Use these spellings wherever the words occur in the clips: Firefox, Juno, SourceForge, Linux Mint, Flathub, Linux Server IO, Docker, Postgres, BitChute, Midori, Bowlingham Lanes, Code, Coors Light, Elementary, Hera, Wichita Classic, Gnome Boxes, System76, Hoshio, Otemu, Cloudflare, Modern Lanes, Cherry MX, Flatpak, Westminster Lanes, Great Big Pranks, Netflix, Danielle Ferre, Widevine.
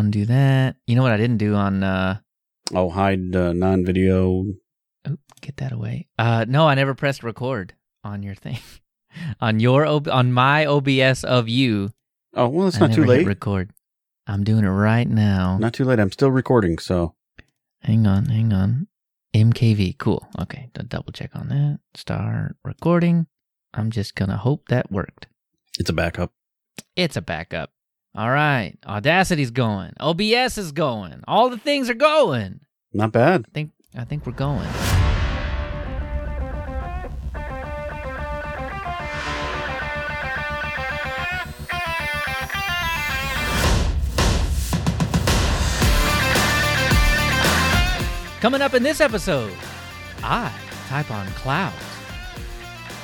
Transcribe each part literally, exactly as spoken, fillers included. Undo that. You know what I didn't do on... Uh, oh, hide uh, non-video. Oh, get that away. Uh, no, I never pressed record on your thing. on your o- on my O B S of you. Oh, well, it's not too late. Record. I'm doing it right now. Not too late. I'm still recording, so... Hang on, hang on. M K V, cool. Okay, double check on that. Start recording. I'm just going to hope that worked. It's a backup. It's a backup. All right, Audacity's going. O B S is going. All the things are going. Not bad. I think I think we're going. Coming up in this episode, I type on clouds.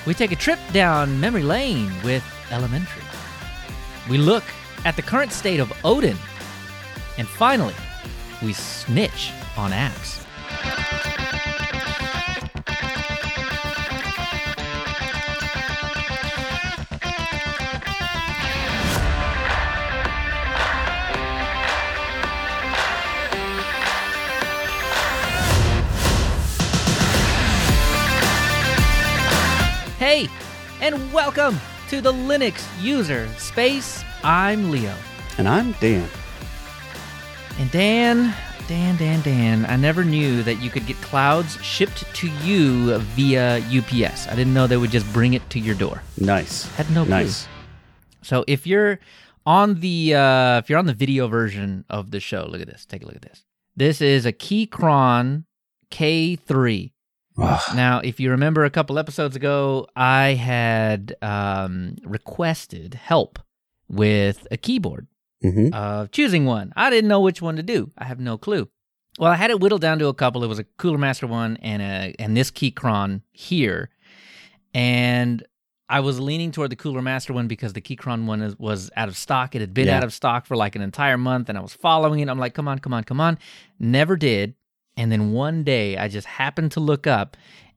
We take a trip down memory lane with Elementary. We look at the current state of Odin. And finally, we snitch on apps. Hey, and welcome to the Linux User Space. I'm Leo. And I'm Dan. And Dan, Dan, Dan, Dan, I never knew that you could get clouds shipped to you via U P S. I didn't know they would just bring it to your door. Nice. Had no clue. Nice. So if you're on the uh, if you're on the video version of the show, look at this. Take a look at this. This is a Keychron K three. Now, if you remember a couple episodes ago, I had um, requested help with a keyboard, mm-hmm. of choosing one. I didn't know which one to do. I have no clue. Well, I had it whittled down to a couple. It was a Cooler Master one and a and this Keychron here. And I was leaning toward the Cooler Master one because the Keychron one is, was out of stock. It had been yeah. out of stock for like an entire month, and I was following it. I'm like, come on, come on, come on. Never did. And then one day, I just happened to look up,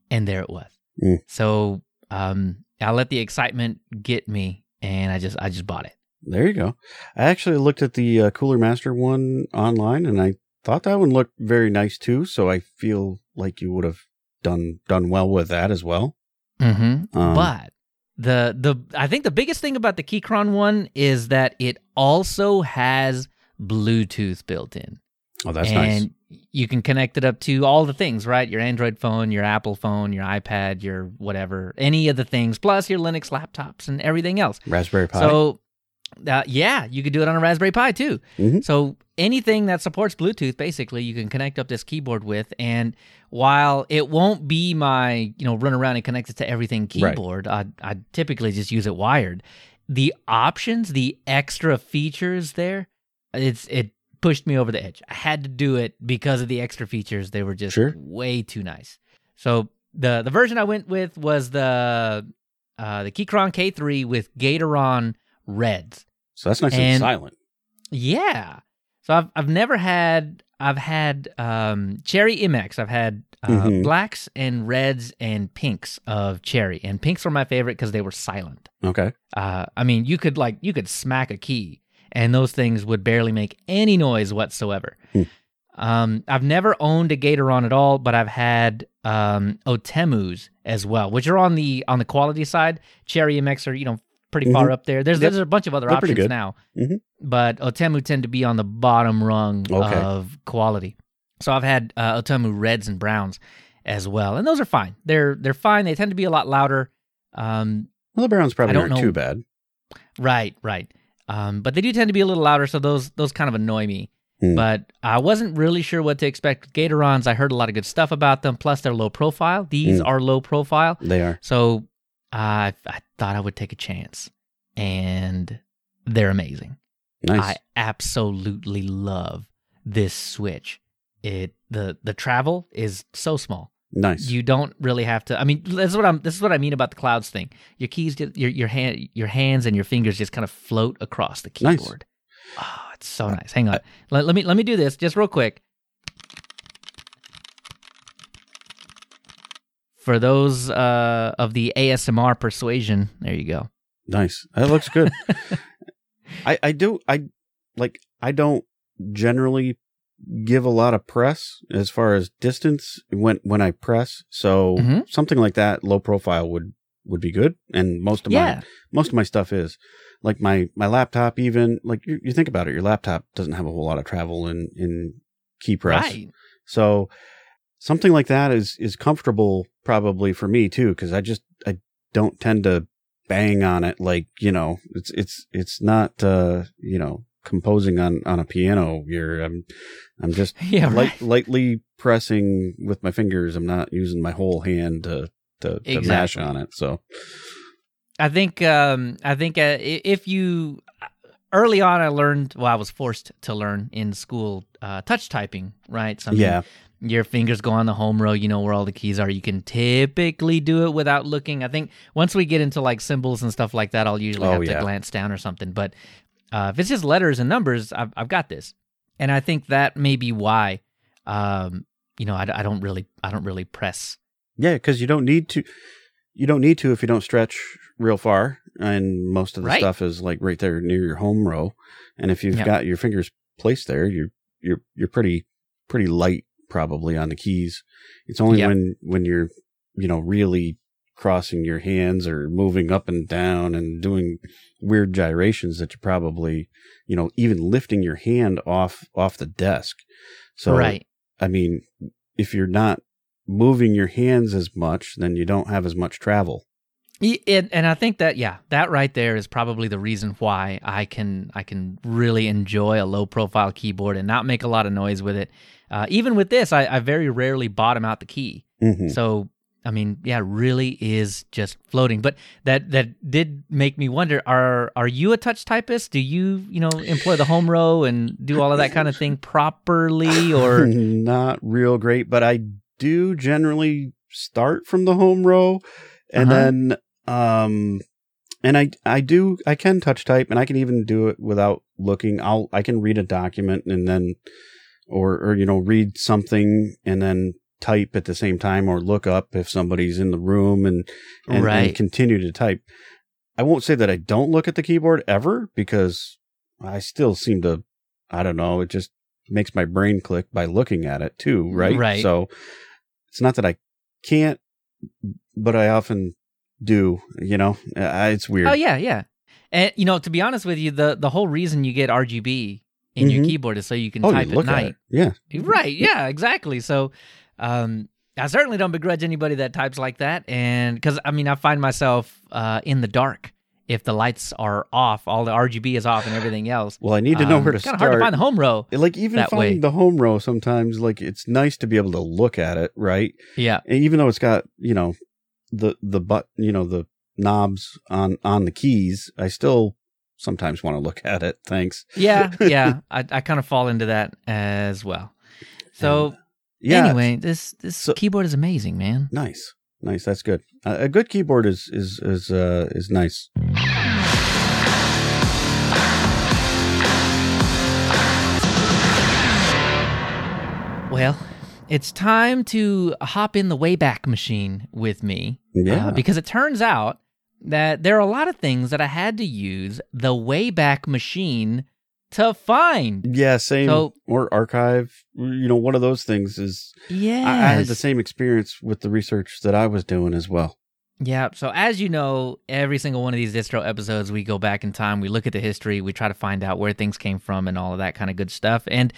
and there it was. Mm. So um, I let the excitement get me, and I just I just bought it. There you go. I actually looked at the uh, Cooler Master one online, and I thought that one looked very nice too. So I feel like you would have done done well with that as well. Mm-hmm. Um, but the the I think the biggest thing about the Keychron one is that it also has Bluetooth built in. Oh, that's and nice. You can connect it up to all the things, right? Your Android phone, your Apple phone, your iPad, your whatever, any of the things, plus your Linux laptops and everything else. Raspberry Pi. So, uh, yeah, you could do it on a Raspberry Pi too. Mm-hmm. So anything that supports Bluetooth, basically, you can connect up this keyboard with. And while it won't be my, you know, run around and connect it to everything keyboard, right. I, I typically just use it wired. The options, the extra features there, it's it. pushed me over the edge. I had to do it because of the extra features. They were just sure. way too nice. So the the version I went with was the uh, the Keychron K three with Gateron Reds. So that's nice and, and silent. Yeah. So I've I've never had I've had um, Cherry M X. I've had uh, mm-hmm. blacks and reds and pinks of Cherry, and pinks were my favorite because they were silent. Okay. Uh, I mean, you could like you could smack a key, and those things would barely make any noise whatsoever. Hmm. Um, I've never owned a Gateron at all, but I've had um, Otemus as well, which are on the on the quality side. Cherry M X are you know pretty mm-hmm. far up there. There's yep. there's a bunch of other They're options now, mm-hmm. but Otemu tend to be on the bottom rung okay. of quality. So I've had uh, Otemu Reds and Browns as well, and those are fine. They're they're fine. They tend to be a lot louder. Um, well, the Browns probably aren't know. too bad. Right, right. Um, but they do tend to be a little louder, so those those kind of annoy me. Mm. But I wasn't really sure what to expect with Gatorons. I heard a lot of good stuff about them, plus they're low profile. These mm. are low profile. They are. So uh, I thought I would take a chance, and they're amazing. Nice. I absolutely love this switch. It the the travel is so small. Nice. You don't really have to. I mean, this is what I'm. This is what I mean about the clouds thing. Your keys, get, your your hand, your hands, and your fingers just kind of float across the keyboard. Nice. Oh, it's so nice. Hang on. I, let, let me let me do this just real quick. For those uh, of the A S M R persuasion, there you go. Nice. That looks good. I I do I like I don't generally give a lot of press as far as distance when when I press. So mm-hmm. something like that, low profile would would be good. And most of yeah. my most of my stuff is like my my laptop. Even like you, you think about it, your laptop doesn't have a whole lot of travel in in key press. Right. So something like that is is comfortable probably for me too, because I just I don't tend to bang on it like, you know, it's it's it's not uh, you know, composing on, on a piano here. I'm I'm just yeah, right. light, lightly pressing with my fingers. I'm not using my whole hand to to, to exactly. mash on it. So I think um, I think uh, if you early on, I learned. Well, I was forced to learn in school uh, touch typing. Right? Something yeah. Your fingers go on the home row. You know where all the keys are. You can typically do it without looking. I think once we get into like symbols and stuff like that, I'll usually oh, have yeah. to glance down or something. But Uh, if it's just letters and numbers, I've, I've got this, and I think that may be why, um, you know, I, I don't really, I don't really press. Yeah, because you don't need to, you don't need to if you don't stretch real far, and most of the right. stuff is like right there near your home row, and if you've yep. got your fingers placed there, you're you're you're pretty pretty light probably on the keys. It's only yep. when when you're you know really crossing your hands or moving up and down and doing weird gyrations that you probably, you know, even lifting your hand off, off the desk. So, right. I mean, if you're not moving your hands as much, then you don't have as much travel. It, and I think that, yeah, that right there is probably the reason why I can, I can really enjoy a low profile keyboard and not make a lot of noise with it. Uh, even with this, I, I very rarely bottom out the key. Mm-hmm. So, I mean, yeah, really is just floating. But that that did make me wonder, are are you a touch typist? Do you, you know, employ the home row and do all of that kind of thing properly? Or not real great, but I do generally start from the home row and uh-huh. then um and I I do I can touch type, and I can even do it without looking. I'll I can read a document and then or or you know, read something and then type at the same time, or look up if somebody's in the room and, and, right. and continue to type. I won't say that I don't look at the keyboard ever, because I still seem to, I don't know, it just makes my brain click by looking at it too. Right. Right. So it's not that I can't, but I often do, you know, I, it's weird. Oh yeah. Yeah. And you know, to be honest with you, the, the whole reason you get R G B in mm-hmm. your keyboard is so you can oh, type you look at night. At yeah. Right. Yeah, exactly. So, Um, I certainly don't begrudge anybody that types like that, and because I mean I find myself uh, in the dark if the lights are off, all the R G B is off, and everything else. Well, I need to know um, where to it's start. It's kind of hard to find the home row. Like even finding way. the home row sometimes, like it's nice to be able to look at it, right? Yeah. And even though it's got you know the the but you know the knobs on on the keys, I still sometimes want to look at it. Thanks. Yeah, yeah. I I kind of fall into that as well. So. Um, Yeah. Anyway, this this so, keyboard is amazing, man. Nice, nice. That's good. Uh, a good keyboard is is is uh, is nice. Well, it's time to hop in the Wayback Machine with me, yeah, uh, because it turns out that there are a lot of things that I had to use the Wayback Machine to find. Yeah, same. So, or archive. You know, one of those things is, yes. I, I had the same experience with the research that I was doing as well. Yeah, so as you know, every single one of these distro episodes, we go back in time, we look at the history, we try to find out where things came from and all of that kind of good stuff. And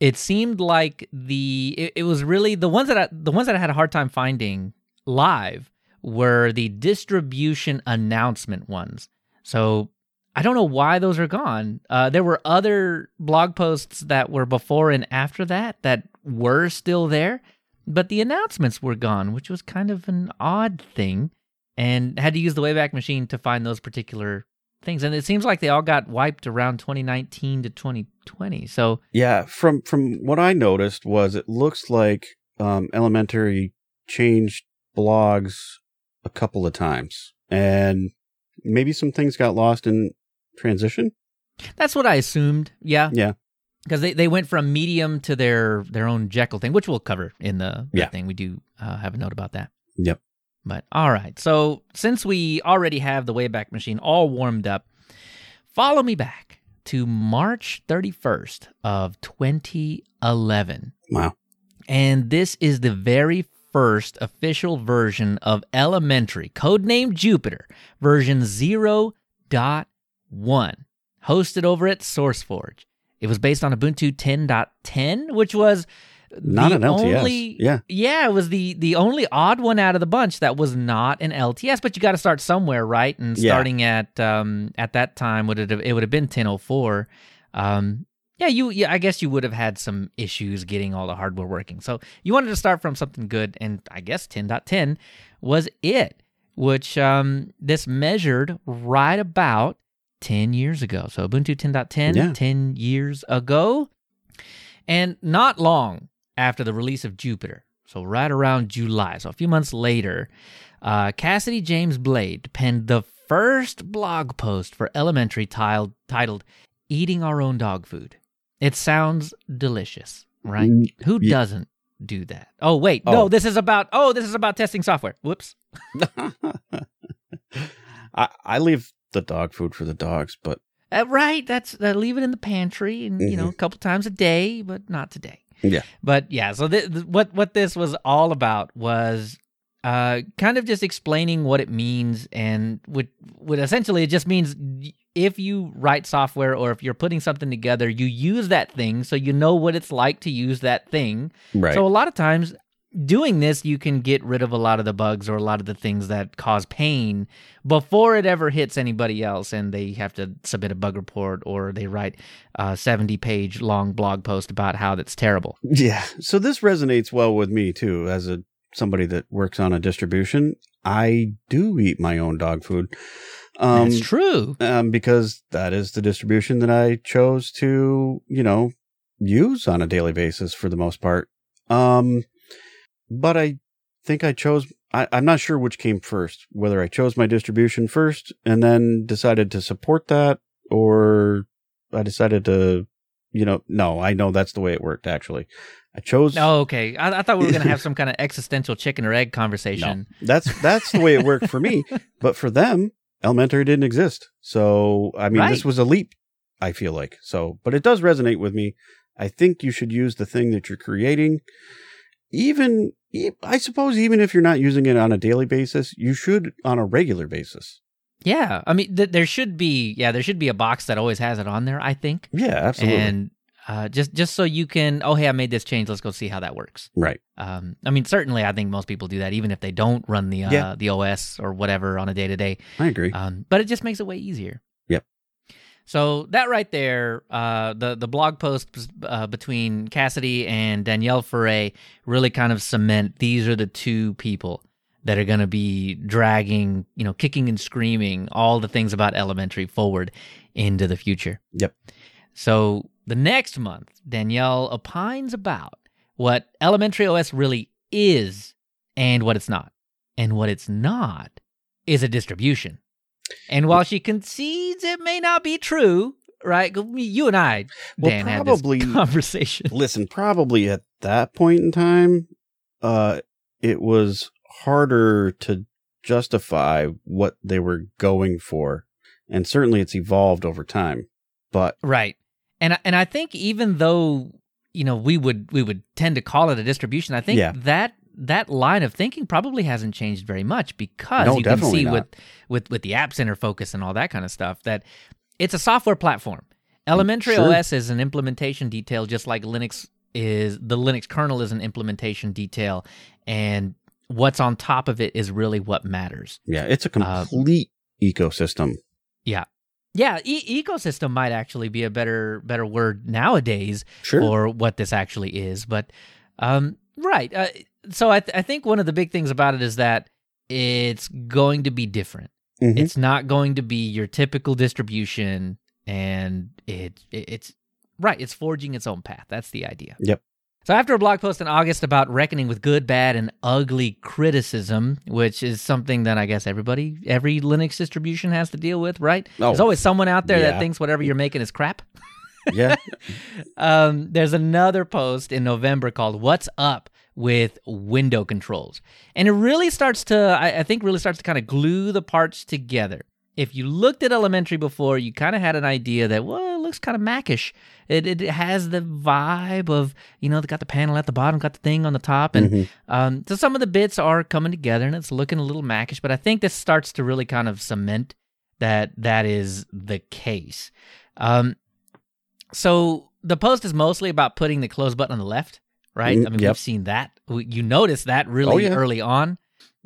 it seemed like the, it, it was really, the ones that I, the ones that I had a hard time finding live were the distribution announcement ones. So I don't know why those are gone. Uh, there were other blog posts that were before and after that that were still there, but the announcements were gone, which was kind of an odd thing, and had to use the Wayback Machine to find those particular things. And it seems like they all got wiped around twenty nineteen to twenty twenty. So yeah, from from what I noticed was it looks like um, Elementary changed blogs a couple of times, and maybe some things got lost in transition? That's what I assumed, yeah. Yeah. Because they, they went from Medium to their, their own Jekyll thing, which we'll cover in the yeah. thing. We do uh, have a note about that. Yep. But all right, so since we already have the Wayback Machine all warmed up, follow me back to March thirty-first of twenty eleven. Wow. And this is the very first official version of Elementary, codenamed Jupiter, version zero point one, hosted over at SourceForge. It was based on Ubuntu ten ten, which was not an L T S. Only, yeah. Yeah, it was the the only odd one out of the bunch that was not an L T S, but you got to start somewhere, right? And starting yeah. at um at that time would it have, it would have been ten oh four. Um yeah, you yeah, I guess you would have had some issues getting all the hardware working. So you wanted to start from something good, and I guess ten ten was it, which um this measured right about ten years ago. So Ubuntu ten ten, yeah. ten years ago. And not long after the release of Jupiter, so right around July, so a few months later, uh, Cassidy James Blade penned the first blog post for Elementary tiled, titled, Eating Our Own Dog Food. It sounds delicious, right? Mm, Who yeah. doesn't do that? Oh, wait, oh. no, this is about, oh, this is about testing software. Whoops. I, I leave the dog food for the dogs, but Uh, right, that's uh, leave it in the pantry, and mm-hmm. you know, a couple times a day, but not today. Yeah, but yeah. So th- th- what what this was all about was uh, kind of just explaining what it means, and what what essentially it just means if you write software or if you're putting something together, you use that thing, so you know what it's like to use that thing. Right. So a lot of times, doing this, you can get rid of a lot of the bugs or a lot of the things that cause pain before it ever hits anybody else, and they have to submit a bug report or they write a seventy-page long blog post about how that's terrible. Yeah, so this resonates well with me, too. As a somebody that works on a distribution, I do eat my own dog food. Um, that's true. Um, because that is the distribution that I chose to, you know, use on a daily basis for the most part. Um... But I think I chose, I, I'm not sure which came first, whether I chose my distribution first and then decided to support that, or I decided to, you know, no, I know that's the way it worked, actually. I chose. Oh, okay. I, I thought we were going to have some kind of existential chicken or egg conversation. No, that's that's the way it worked for me. But for them, Elementary didn't exist. So, I mean, right. This was a leap, I feel like. So, but it does resonate with me. I think you should use the thing that you're creating. Even, I suppose, even if you're not using it on a daily basis, you should on a regular basis. Yeah. I mean, th- there should be, yeah, there should be a box that always has it on there, I think. Yeah, absolutely. And uh, just, just so you can, oh, hey, I made this change. Let's go see how that works. Right. Um, I mean, certainly I think most people do that, even if they don't run the uh, yeah. the O S or whatever on a day-to-day. I agree. Um, but it just makes it way easier. Yep. So that right there, uh, the the blog post uh, between Cassidy and Danielle Ferre really kind of cement these are the two people that are going to be dragging, you know, kicking and screaming all the things about Elementary forward into the future. Yep. So the next month, Danielle opines about what Elementary O S really is and what it's not. And what it's not is a distribution. And while she concedes it may not be true, right? You and I, Dan, well, probably, had this conversation. Listen, probably at that point in time, uh, it was harder to justify what they were going for. And certainly it's evolved over time. But right. And, and I think even though, you know, we would we would tend to call it a distribution, I think yeah. that... that line of thinking probably hasn't changed very much because no, you can see with, with with the App Center focus and all that kind of stuff that it's a software platform. Elementary sure. O S is an implementation detail, just like Linux is, the Linux kernel is an implementation detail, and what's on top of it is really what matters. Yeah, it's a complete uh, ecosystem. Yeah. Yeah, e- ecosystem might actually be a better better word nowadays sure. for what this actually is, but um, right, uh, So I, th- I think one of the big things about it is that it's going to be different. Mm-hmm. It's not going to be your typical distribution, and it, it it's right. It's forging its own path. That's the idea. Yep. So after a blog post in August about reckoning with good, bad, and ugly criticism, which is something that I guess everybody, every Linux distribution has to deal with, right? Oh, there's always someone out there yeah. that thinks whatever you're making is crap. Yeah. um, there's another post in November called "What's Up with Window Controls," and it really starts to, I, I think, really starts to kind of glue the parts together. If you looked at Elementary before, you kind of had an idea that, well, it looks kind of Mac-ish. It, it has the vibe of, you know, they got the panel at the bottom, got the thing on the top. And mm-hmm. um, so some of the bits are coming together and it's looking a little Mac-ish, but I think this starts to really kind of cement that that is the case. Um, so the post is mostly about putting the close button on the left, right? Mm, I mean, yep. We've seen that. We, you notice that really oh, yeah. early on.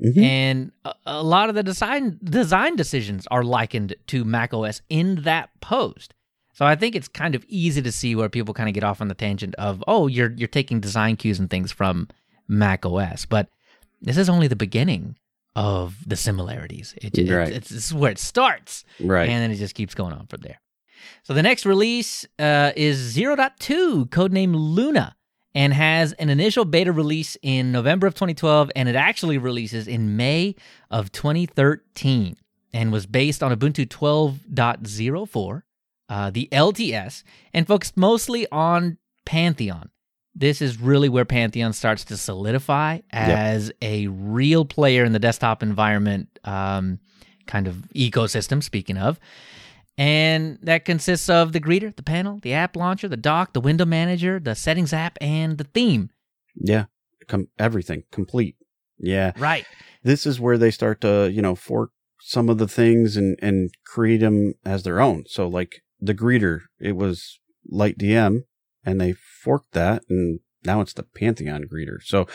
Mm-hmm. And a, a lot of the design design decisions are likened to macOS in that post. So I think it's kind of easy to see where people kind of get off on the tangent of, oh, you're you're taking design cues and things from macOS. But this is only the beginning of the similarities. It, it, right. it, it's, this is where it starts. Right. And then it just keeps going on from there. So the next release uh, is zero point two, codenamed Luna, and has an initial beta release in November of twenty twelve, and it actually releases in May of twenty thirteen, and was based on Ubuntu twelve point oh four, uh, the L T S, and focused mostly on Pantheon. This is really where Pantheon starts to solidify as yep. a real player in the desktop environment um, kind of ecosystem, speaking of. And that consists of the greeter, the panel, the app launcher, the dock, the window manager, the settings app, and the theme. Yeah, com- everything, complete. Yeah. Right. This is where they start to, you know, fork some of the things and, and create them as their own. So, like, the greeter, it was Light D M, and they forked that, and now it's the Pantheon greeter. So,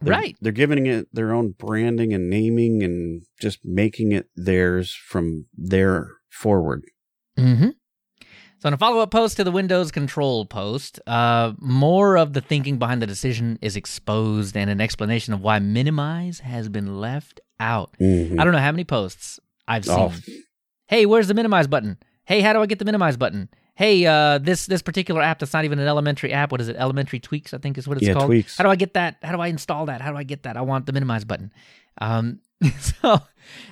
they're, right. they're giving it their own branding and naming and just making it theirs from their forward. Mm-hmm. So in a follow-up post to the Windows control post, uh, more of the thinking behind the decision is exposed and an explanation of why minimize has been left out. Mm-hmm. I don't know how many posts I've seen. Oh. Hey, where's the minimize button? Hey, how do I get the minimize button? Hey, uh, this this particular app that's not even an Elementary app, what is it? Elementary Tweaks, I think is what it's yeah, called. Tweaks. How do I get that? How do I install that? How do I get that? I want the minimize button. Um, so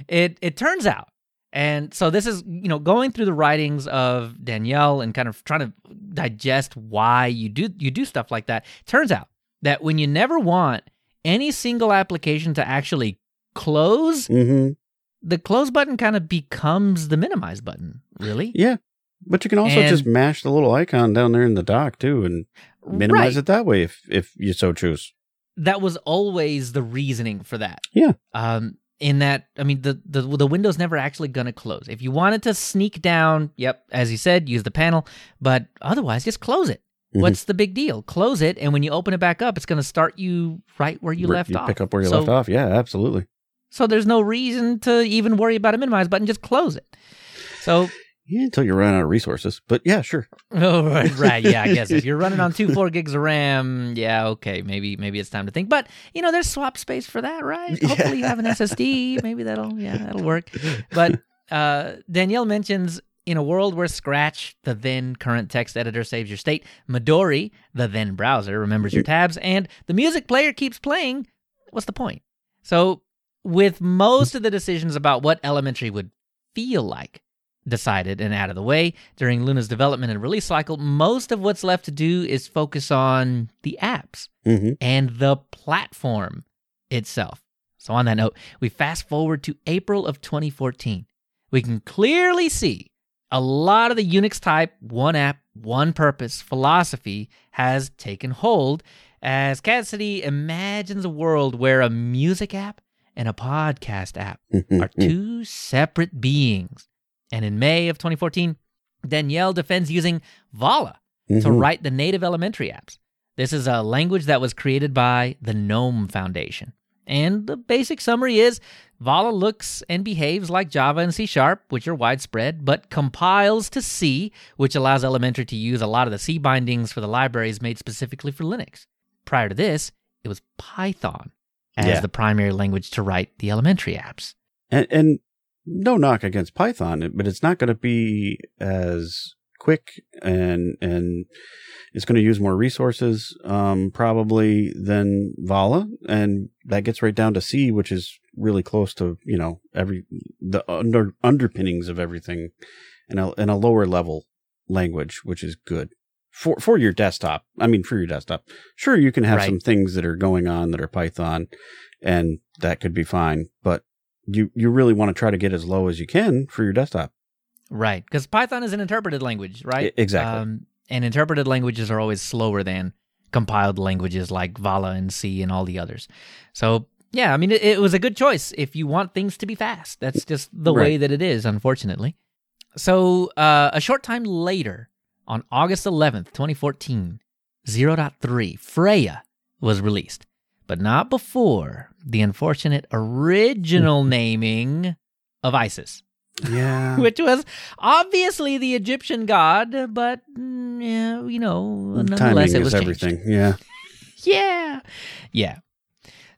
it it turns out, and so this is, you know, going through the writings of Danielle and kind of trying to digest why you do you do stuff like that. Turns out that when you never want any single application to actually close, mm-hmm. the close button kind of becomes the minimize button, really. Yeah, but you can also and, just mash the little icon down there in the dock, too, and minimize right. it that way if, if you so choose. That was always the reasoning for that. Yeah. Um. In that, I mean, the, the the window's never actually going to close. If you wanted to sneak down, yep, as you said, use the panel, but otherwise, just close it. Mm-hmm. What's the big deal? Close it, and when you open it back up, it's going to start you right where you R- left you off. Pick up where you so, left off, yeah, absolutely. So there's no reason to even worry about a minimize button, just close it. So... Yeah, until you run out of resources, but yeah, sure. Oh, right, right, yeah, I guess. If you're running on two, four gigs of RAM, yeah, okay, maybe maybe it's time to think. But, you know, there's swap space for that, right? Yeah. Hopefully you have an S S D. Maybe that'll, yeah, that'll work. But uh, Danielle mentions, in a world where Scratch, the then current text editor, saves your state, Midori, the then browser, remembers your tabs, and the music player keeps playing, what's the point? So with most of the decisions about what Elementary would feel like, decided and out of the way during Luna's development and release cycle, most of what's left to do is focus on the apps mm-hmm. and the platform itself. So on that note, we fast forward to April of twenty fourteen. We can clearly see a lot of the Unix type, one app, one purpose philosophy has taken hold as Cassidy imagines a world where a music app and a podcast app are two separate beings. And in May of twenty fourteen, Danielle defends using Vala mm-hmm. to write the native Elementary apps. This is a language that was created by the GNOME Foundation. And the basic summary is Vala looks and behaves like Java and C Sharp, which are widespread, but compiles to C, which allows Elementary to use a lot of the C bindings for the libraries made specifically for Linux. Prior to this, it was Python as yeah. the primary language to write the Elementary apps. And... and- No knock against Python, but it's not going to be as quick and and it's going to use more resources um, probably than Vala. And that gets right down to C, which is really close to, you know, every the under, underpinnings of everything in a, in a lower level language, which is good for, for your desktop. I mean, for your desktop. Sure, you can have right. some things that are going on that are Python and that could be fine, but you, you really want to try to get as low as you can for your desktop. Right, because Python is an interpreted language, right? I- exactly. Um, and interpreted languages are always slower than compiled languages like Vala and C and all the others. So, yeah, I mean, it, it was a good choice if you want things to be fast. That's just the right. way that it is, unfortunately. So, uh, a short time later, on August eleventh, twenty fourteen, zero point three, Freya, was released, but not before the unfortunate original naming of Isis. Yeah. Which was obviously the Egyptian god, but, yeah, you know, nonetheless timing it was is everything. Changed. Yeah. yeah. Yeah.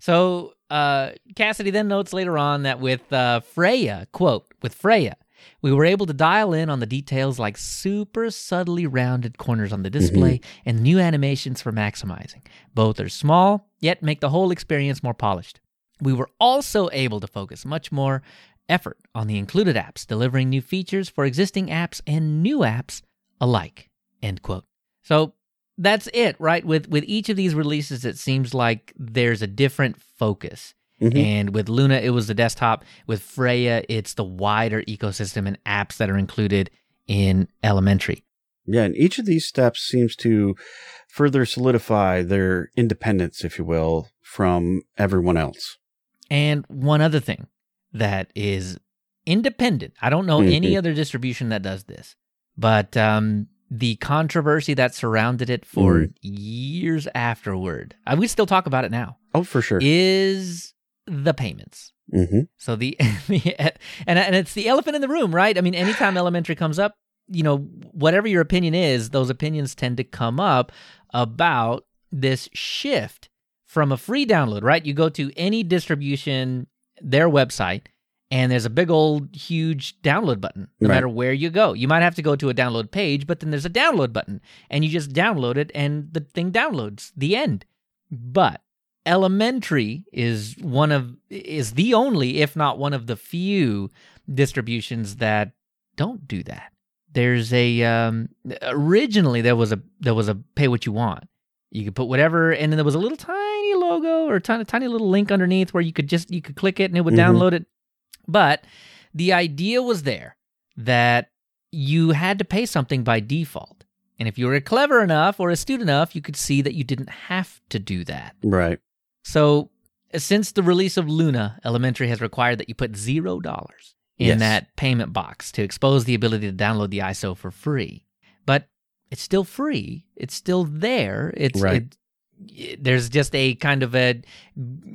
So uh, Cassidy then notes later on that with uh, Freya, quote, with Freya, we were able to dial in on the details like super subtly rounded corners on the display mm-hmm. and new animations for maximizing. Both are small, yet make the whole experience more polished. We were also able to focus much more effort on the included apps, delivering new features for existing apps and new apps alike, end quote. So that's it, right? With with each of these releases, it seems like there's a different focus. Mm-hmm. And with Luna, it was the desktop. With Freya, it's the wider ecosystem and apps that are included in Elementary. Yeah, and each of these steps seems to further solidify their independence, if you will, from everyone else. And one other thing that is independent. I don't know mm-hmm. any other distribution that does this, but um, the controversy that surrounded it for mm. years afterward, I would still talk about it now. Oh, for sure. Is... the payments. Mm-hmm. So the, the and and it's the elephant in the room, right? I mean, anytime Elementary comes up, you know, whatever your opinion is, those opinions tend to come up about this shift from a free download, right? You go to any distribution, their website, and there's a big old huge download button, no right. matter where you go. You might have to go to a download page, but then there's a download button, and you just download it, and the thing downloads, the end. But Elementary is one of is the only, if not one of the few distributions that don't do that. There's a um, originally there was a there was a pay what you want. You could put whatever, and then there was a little tiny logo or tiny tiny little link underneath where you could just you could click it and it would mm-hmm. download it. But the idea was there that you had to pay something by default, and if you were clever enough or astute enough, you could see that you didn't have to do that. Right. So since the release of Luna, Elementary has required that you put zero dollars in yes. that payment box to expose the ability to download the I S O for free. But it's still free. It's still there. It's right. it, it, there's just a kind of a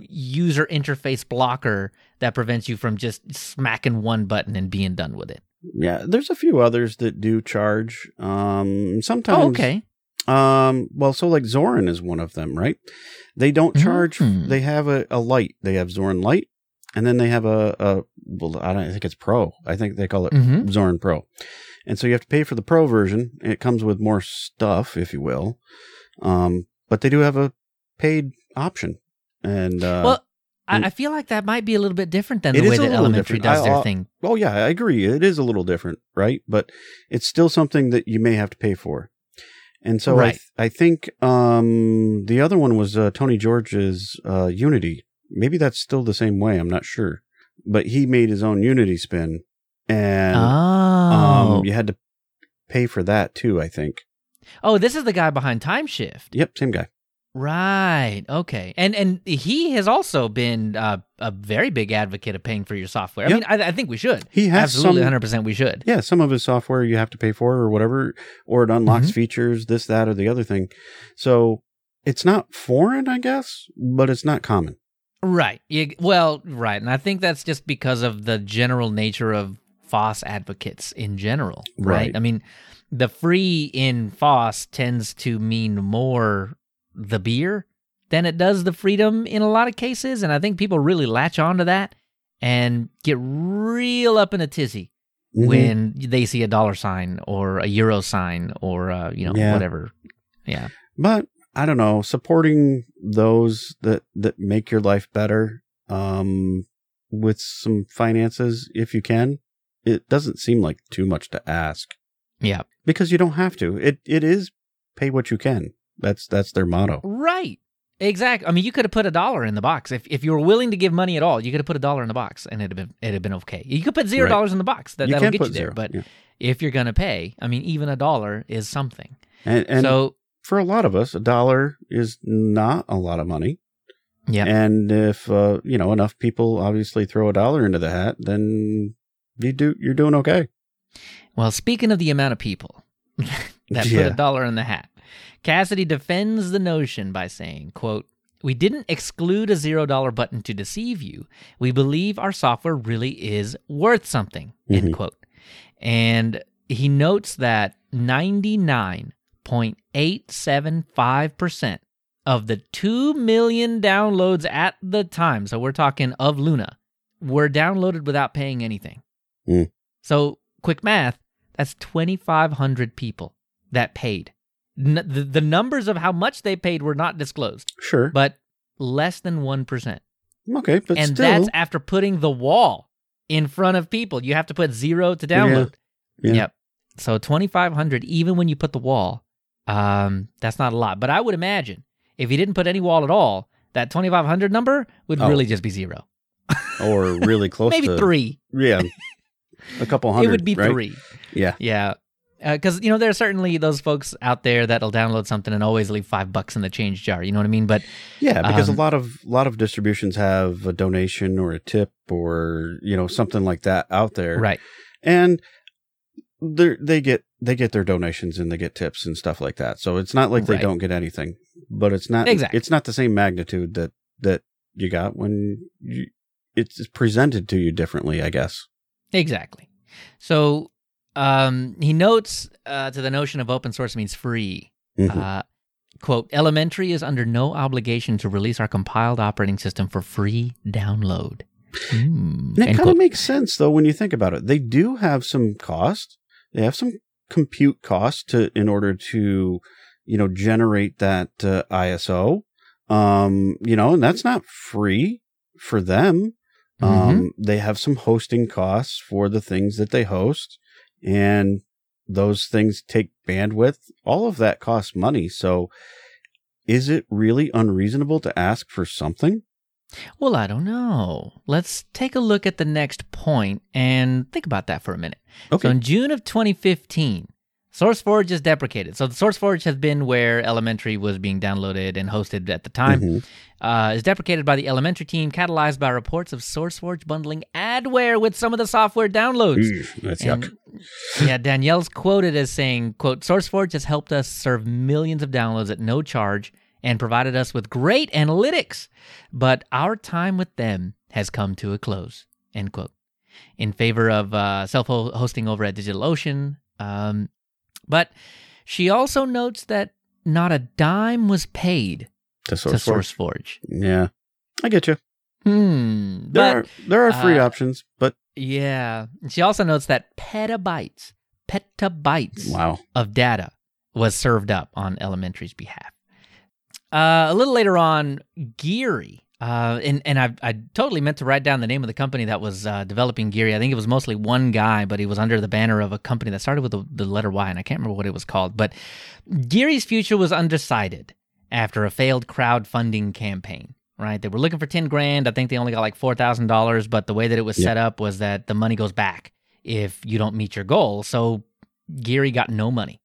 user interface blocker that prevents you from just smacking one button and being done with it. Yeah, there's a few others that do charge. Um, sometimes... Oh, okay. Um, well, so like Zorin is one of them, right? They don't charge. Mm-hmm. They have a, a light. They have Zorin Light, and then they have a, a well, I don't I think it's Pro. I think they call it mm-hmm. Zorin Pro. And so you have to pay for the Pro version. And it comes with more stuff, if you will. Um, but they do have a paid option. And uh, well, I, I feel like that might be a little bit different than the way that Elementary different. does I, their I, thing. Oh yeah, I agree. It is a little different, right? But it's still something that you may have to pay for. And so right. I, th- I think um, the other one was uh, Tony George's uh, Unity. Maybe that's still the same way. I'm not sure. But he made his own Unity spin. And oh. um, you had to pay for that too, I think. Oh, this is the guy behind Timeshift. Yep, same guy. Right. Okay. And and he has also been uh, a very big advocate of paying for your software. Yep. I mean, I, I think we should. He has absolutely some, one hundred percent we should. Yeah, some of his software you have to pay for or whatever, or it unlocks mm-hmm. features, this, that, or the other thing. So it's not foreign, I guess, but it's not common. Right. You, well, right. And I think that's just because of the general nature of FOSS advocates in general. Right. right? I mean, the free in FOSS tends to mean more the beer than it does the freedom in a lot of cases. And I think people really latch onto that and get real up in a tizzy mm-hmm. when they see a dollar sign or a euro sign or, uh, you know, yeah. whatever. Yeah. But I don't know, supporting those that, that make your life better um, with some finances, if you can, it doesn't seem like too much to ask. Yeah. Because you don't have to. It It is pay what you can. That's that's their motto. Right. Exactly. I mean, you could have put a dollar in the box. If if you were willing to give money at all, you could have put a dollar in the box and it'd have been, it'd have been okay. You could put zero dollars right. in the box. That, you that'll get you there. Zero. But yeah. if you're going to pay, I mean, even a dollar is something. And, and so for a lot of us, a dollar is not a lot of money. Yeah. And if, uh, you know, enough people obviously throw a dollar into the hat, then you do, you're doing okay. Well, speaking of the amount of people that yeah. put a dollar in the hat, Cassidy defends the notion by saying, quote, "We didn't exclude a zero dollar button to deceive you. We believe our software really is worth something," end mm-hmm. quote. And he notes that ninety-nine point eight seven five percent of the two million downloads at the time, so we're talking of Luna, were downloaded without paying anything. Mm. So quick math, that's twenty-five hundred people that paid. N- the, the numbers of how much they paid were not disclosed. Sure. But less than one percent. Okay, but and still. And that's after putting the wall in front of people. You have to put zero to download. Yeah. Yeah. Yep. So twenty-five hundred, even when you put the wall, um, that's not a lot. But I would imagine if you didn't put any wall at all, that twenty-five hundred number would oh. really just be zero. Or really close Maybe to. Maybe three. Yeah. A couple hundred, It would be right? three. Yeah. Yeah. Because, uh, you know, there are certainly those folks out there that'll download something and always leave five bucks in the change jar. You know what I mean? But yeah, because um, a lot of lot of distributions have a donation or a tip or, you know, something like that out there. Right. And they get they get their donations and they get tips and stuff like that. So it's not like they right. don't get anything, but it's not exactly. it's not the same magnitude that that you got when you, it's presented to you differently, I guess. Exactly. So um, he notes uh, to the notion of open source means free. Mm-hmm. Uh, quote, "Elementary is under no obligation to release our compiled operating system for free download." Mm. And it kind of makes sense, though, when you think about it. They do have some cost. They have some compute cost to in order to, you know, generate that uh, I S O. Um, you know, and that's not free for them. Mm-hmm. Um, they have some hosting costs for the things that they host, and those things take bandwidth. All of that costs money. So is it really unreasonable to ask for something? Well, I don't know. Let's take a look at the next point and think about that for a minute. Okay. So in June of twenty fifteen, SourceForge is deprecated. So the SourceForge has been where Elementary was being downloaded and hosted at the time. Mm-hmm. Uh, is deprecated by the Elementary team, catalyzed by reports of SourceForge bundling adware with some of the software downloads. Mm, that's and, yuck. Yeah, Danielle's quoted as saying, quote, "SourceForge has helped us serve millions of downloads at no charge and provided us with great analytics, but our time with them has come to a close," end quote. In favor of uh, self-hosting over at DigitalOcean. Um, But she also notes that not a dime was paid to SourceForge. Source yeah, I get you. Hmm, there, but, are, there are free uh, options, but... Yeah. She also notes that petabytes, petabytes wow. of data was served up on Elementary's behalf. Uh, a little later on, Geary, uh, and, and I, I totally meant to write down the name of the company that was uh, developing Geary. I think it was mostly one guy, but he was under the banner of a company that started with the, the letter Y, and I can't remember what it was called. But Geary's future was undecided after a failed crowdfunding campaign, right? They were looking for ten grand. I think they only got like four thousand dollars, but the way that it was yeah. set up was that the money goes back if you don't meet your goal. So Geary got no money.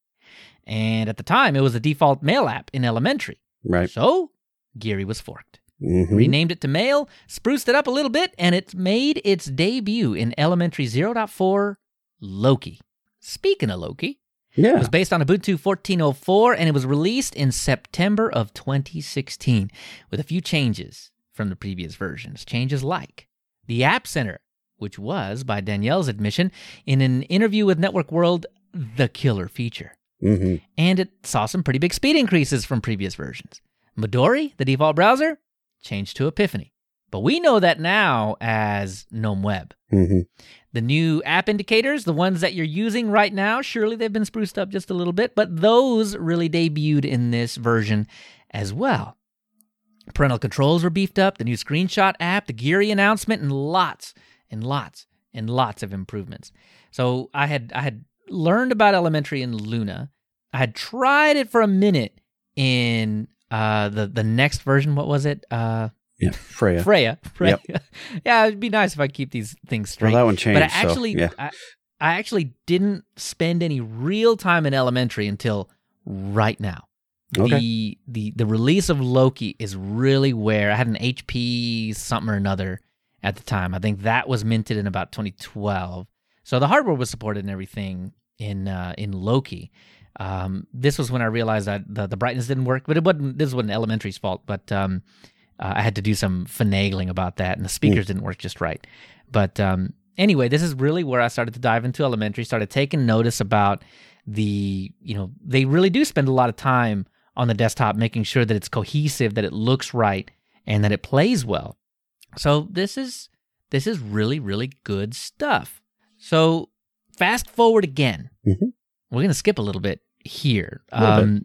And at the time, it was the default mail app in Elementary. Right. So Geary was forked, mm-hmm. renamed it to Mail, spruced it up a little bit, and it's made its debut in Elementary zero point four, Loki. Speaking of Loki, yeah. it was based on Ubuntu fourteen oh four, and it was released in September of twenty sixteen with a few changes from the previous versions. Changes like the App Center, which was, by Danielle's admission, in an interview with Network World, the killer feature. Mm-hmm. And it saw some pretty big speed increases from previous versions. Midori, the default browser, changed to Epiphany. But we know that now as GNOME Web. Mm-hmm. The new app indicators, the ones that you're using right now, surely they've been spruced up just a little bit, but those really debuted in this version as well. Parental controls were beefed up, the new screenshot app, the Geary announcement, and lots and lots and lots of improvements. So I had I had learned about Elementary in Luna. I had tried it for a minute in uh, the the next version, what was it? Uh, yeah, Freya. Freya. Freya. Yep. Yeah, it'd be nice if I keep these things straight. Well, that one changed. But I actually, so, yeah. I, I actually didn't spend any real time in Elementary until right now. Okay. The the the release of Loki is really where I had an H P something or another at the time. I think that was minted in about twenty twelve. So the hardware was supported and everything in uh, in Loki. Um, this was when I realized that the, the brightness didn't work, but it wasn't. This wasn't Elementary's fault, but um, uh, I had to do some finagling about that, and the speakers mm. didn't work just right. But um, anyway, this is really where I started to dive into Elementary. Started taking notice about the, you know, they really do spend a lot of time on the desktop, making sure that it's cohesive, that it looks right, and that it plays well. So this is this is really, really good stuff. So fast forward again. Mm-hmm. We're going to skip a little bit here little um, bit.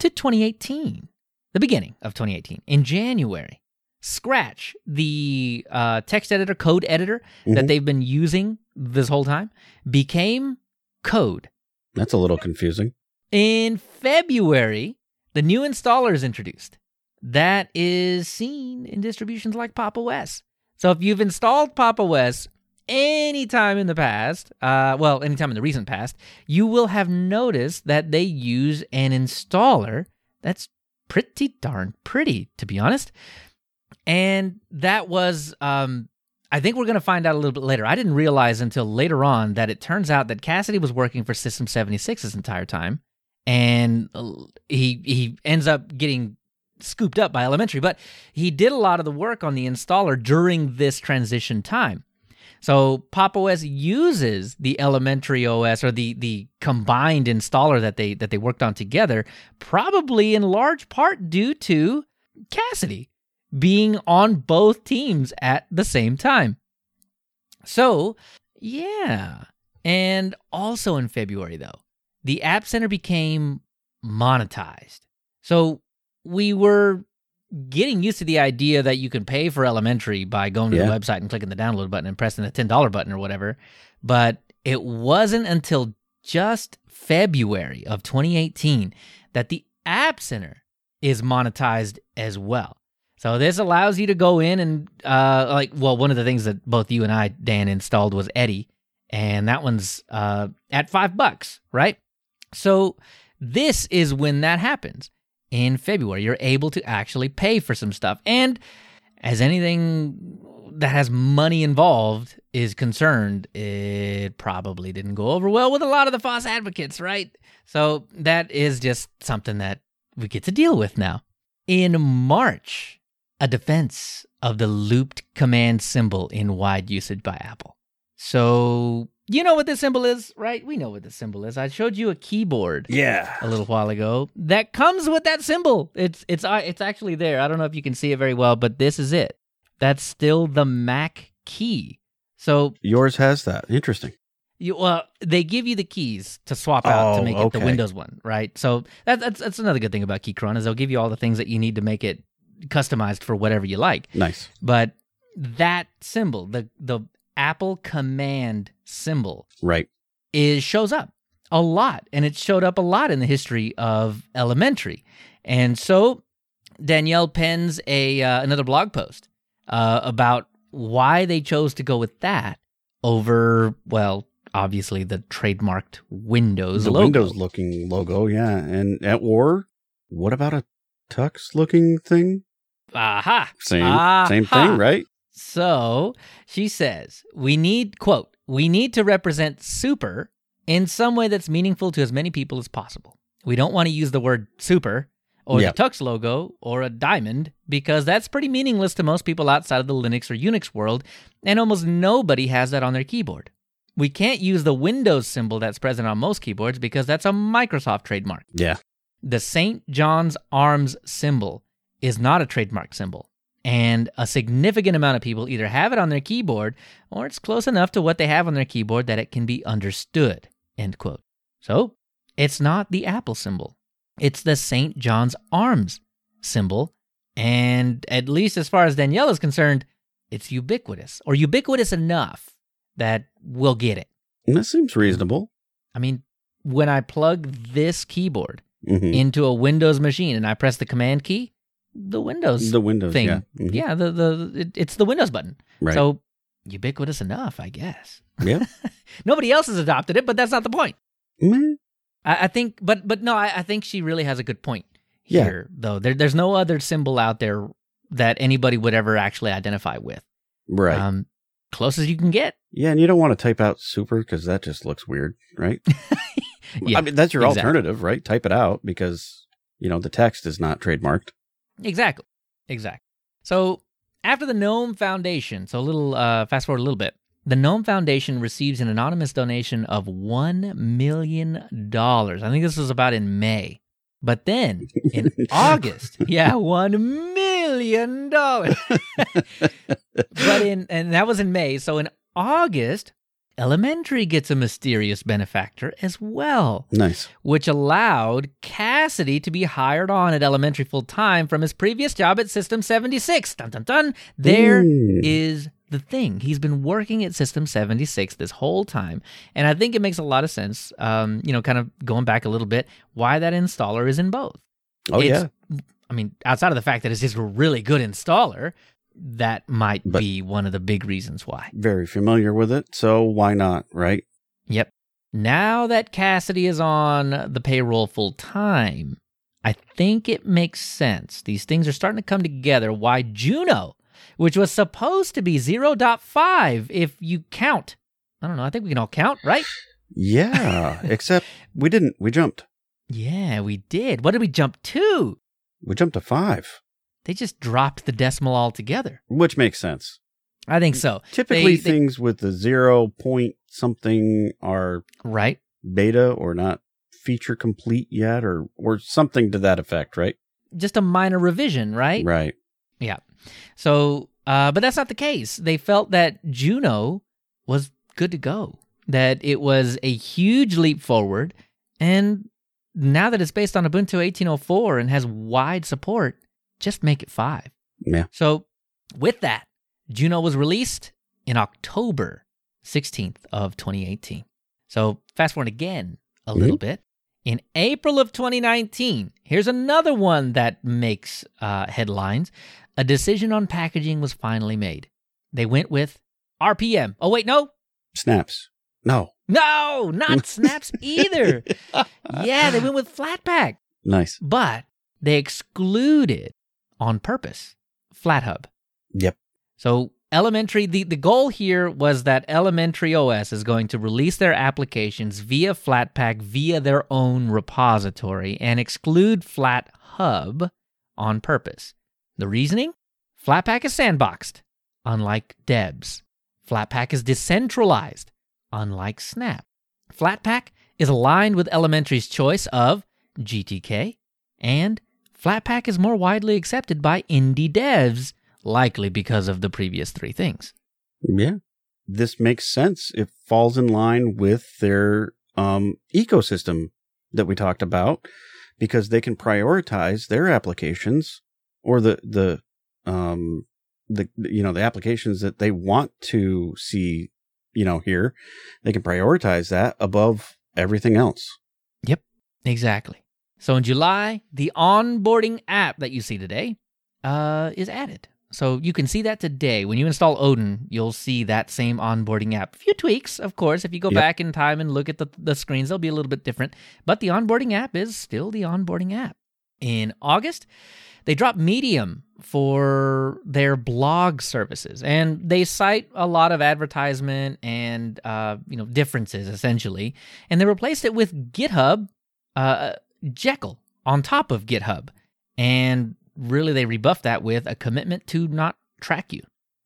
to twenty eighteen, the beginning of twenty eighteen. In January, Scratch, the uh, text editor, code editor mm-hmm. that they've been using this whole time, became Code. That's a little confusing. In February, the new installer is introduced. That is seen in distributions like Pop! O S. So if you've installed Pop! O S anytime in the past, uh, well, anytime in the recent past, you will have noticed that they use an installer that's pretty darn pretty, to be honest. And that was, um, I think we're going to find out a little bit later. I didn't realize until later on that it turns out that Cassidy was working for System seventy-six this entire time. And he he ends up getting scooped up by Elementary, but he did a lot of the work on the installer during this transition time. So Pop! O S uses the Elementary O S, or the the combined installer that they that they worked on together, probably in large part due to Cassidy being on both teams at the same time. So, yeah. And also in February, though, the App Center became monetized. So we were getting used to the idea that you can pay for Elementary by going to yeah. the website and clicking the download button and pressing the ten dollars button or whatever. But it wasn't until just February of twenty eighteen that the App Center is monetized as well. So this allows you to go in and, uh, like, well, one of the things that both you and I, Dan, installed was Eddie. And that one's uh, at five bucks, right? So this is when that happens. In February, you're able to actually pay for some stuff. And as anything that has money involved is concerned, it probably didn't go over well with a lot of the FOSS advocates, right? So that is just something that we get to deal with now. In March, a defense of the looped command symbol in wide usage by Apple. So you know what this symbol is, right? We know what this symbol is. I showed you a keyboard yeah. a little while ago that comes with that symbol. It's it's it's actually there. I don't know if you can see it very well, but this is it. That's still the Mac key. So yours has that. Interesting. You, well, they give you the keys to swap out oh, to make it okay. the Windows one, right? So that, that's that's another good thing about Keychron is they'll give you all the things that you need to make it customized for whatever you like. Nice. But that symbol, the the Apple command symbol right is shows up a lot, and it showed up a lot in the history of Elementary. And so Danielle pens a uh, another blog post uh, about why they chose to go with that over, well, obviously the trademarked Windows the logo. Windows looking logo, yeah. And at war, what about a tux looking thing? Aha. Same Aha. same thing, right? So she says, we need, quote, we need to represent super in some way that's meaningful to as many people as possible. We don't want to use the word super or yep. the tux logo or a diamond because that's pretty meaningless to most people outside of the Linux or Unix world, and almost nobody has that on their keyboard. We can't use the Windows symbol that's present on most keyboards because that's a Microsoft trademark. Yeah. The Saint John's Arms symbol is not a trademark symbol. And a significant amount of people either have it on their keyboard or it's close enough to what they have on their keyboard that it can be understood, end quote. So it's not the Apple symbol. It's the Saint John's Arms symbol. And at least as far as Danielle is concerned, it's ubiquitous or ubiquitous enough that we'll get it. That seems reasonable. I mean, when I plug this keyboard mm-hmm. into a Windows machine, and I press the Command key, the Windows the Windows thing, yeah, mm-hmm. yeah the the it, it's the Windows button. Right. So ubiquitous enough, I guess. Yeah. Nobody else has adopted it, but that's not the point. Mm-hmm. I, I think, but but no, I, I think she really has a good point here. Yeah. Though there, there's no other symbol out there that anybody would ever actually identify with. Right. Um, closest you can get. Yeah, and you don't want to type out super because that just looks weird, right? Yeah, I mean, that's your exactly. alternative, right? Type it out because, you know, the text is not trademarked. Exactly. Exactly. So after the GNOME Foundation, so a little, uh, fast forward a little bit, the GNOME Foundation receives an anonymous donation of one million dollars. I think this was about in May. But then in August, yeah, one million dollars. But in, and that was in May. So in August, Elementary gets a mysterious benefactor as well. Nice. Which allowed Cassidy to be hired on at Elementary full-time from his previous job at System seventy-six. Dun, dun, dun. There Ooh. Is the thing. He's been working at System seventy-six this whole time. And I think it makes a lot of sense, um, you know, kind of going back a little bit, why that installer is in both. Oh, it's, yeah. I mean, outside of the fact that it's just a really good installer, that might but be one of the big reasons why. Very familiar with it, so why not, right? Yep. Now that Cassidy is on the payroll full-time, I think it makes sense. These things are starting to come together. Why Juno, which was supposed to be zero point five if you count. I don't know. I think we can all count, right? Yeah, except we didn't. We jumped. Yeah, we did. What did we jump to? We jumped to five. They just dropped the decimal altogether. Which makes sense. I think so. Typically they, they, things with the zero point something are right beta or not feature complete yet or, or something to that effect, right? Just a minor revision, right? Right. Yeah. So, uh, but that's not the case. They felt that Juno was good to go, that it was a huge leap forward. And now that it's based on Ubuntu eighteen oh four and has wide support, just make it five. Yeah. So with that, Juno was released in October sixteenth of twenty eighteen. So fast forward again a mm-hmm. little bit. In April of twenty nineteen, here's another one that makes uh, headlines. A decision on packaging was finally made. They went with R P M. Oh, wait, no. Snaps. No. No, not snaps either. Yeah, they went with Flatpak. Nice. But they excluded, on purpose, Flathub. Yep. So Elementary, the, the goal here was that Elementary O S is going to release their applications via Flatpak via their own repository and exclude Flathub on purpose. The reasoning? Flatpak is sandboxed, unlike Debs. Flatpak is decentralized, unlike Snap. Flatpak is aligned with Elementary's choice of G T K and Flatpak is more widely accepted by indie devs, likely because of the previous three things. Yeah. This makes sense. It falls in line with their um, ecosystem that we talked about because they can prioritize their applications or the, the, um, the, you know, the applications that they want to see, you know, here. They can prioritize that above everything else. Yep. Exactly. So in July, the onboarding app that you see today uh, is added. So you can see that today. When you install Odin, you'll see that same onboarding app. A few tweaks, of course. If you go yep. back in time and look at the, the screens, they'll be a little bit different. But the onboarding app is still the onboarding app. In August, they dropped Medium for their blog services. And they cite a lot of advertisement and uh, you know differences, essentially. And they replaced it with GitHub. Uh, Jekyll on top of GitHub. And really, they rebuffed that with a commitment to not track you.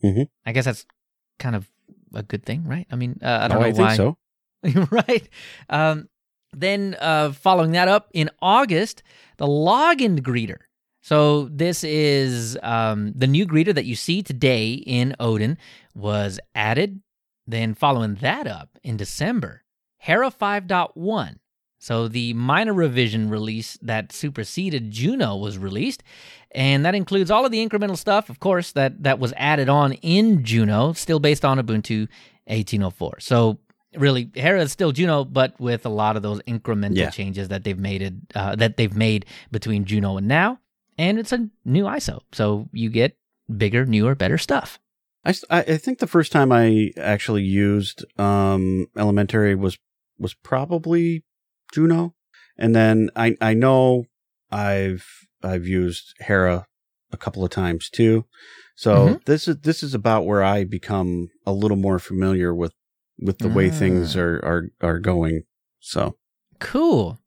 Mm-hmm. I guess that's kind of a good thing, right? I mean, uh, I don't no, know I why. think so. Right. Um, then uh, following that up, in August, the login greeter. So this is um, the new greeter that you see today in Odin was added. Then following that up in December, Hera five point one. So the minor revision release that superseded Juno was released, and that includes all of the incremental stuff, of course, that, that was added on in Juno, still based on Ubuntu eighteen oh four. So really, Hera is still Juno, but with a lot of those incremental yeah. changes that they've made it, uh, that they've made between Juno and now. And it's a new I S O, so you get bigger, newer, better stuff. I, I think the first time I actually used um, Elementary was was probably Juno, and then I I know I've I've used Hera a couple of times too. So mm-hmm. this is this is about where I become a little more familiar with with the ah. way things are, are are going. So cool.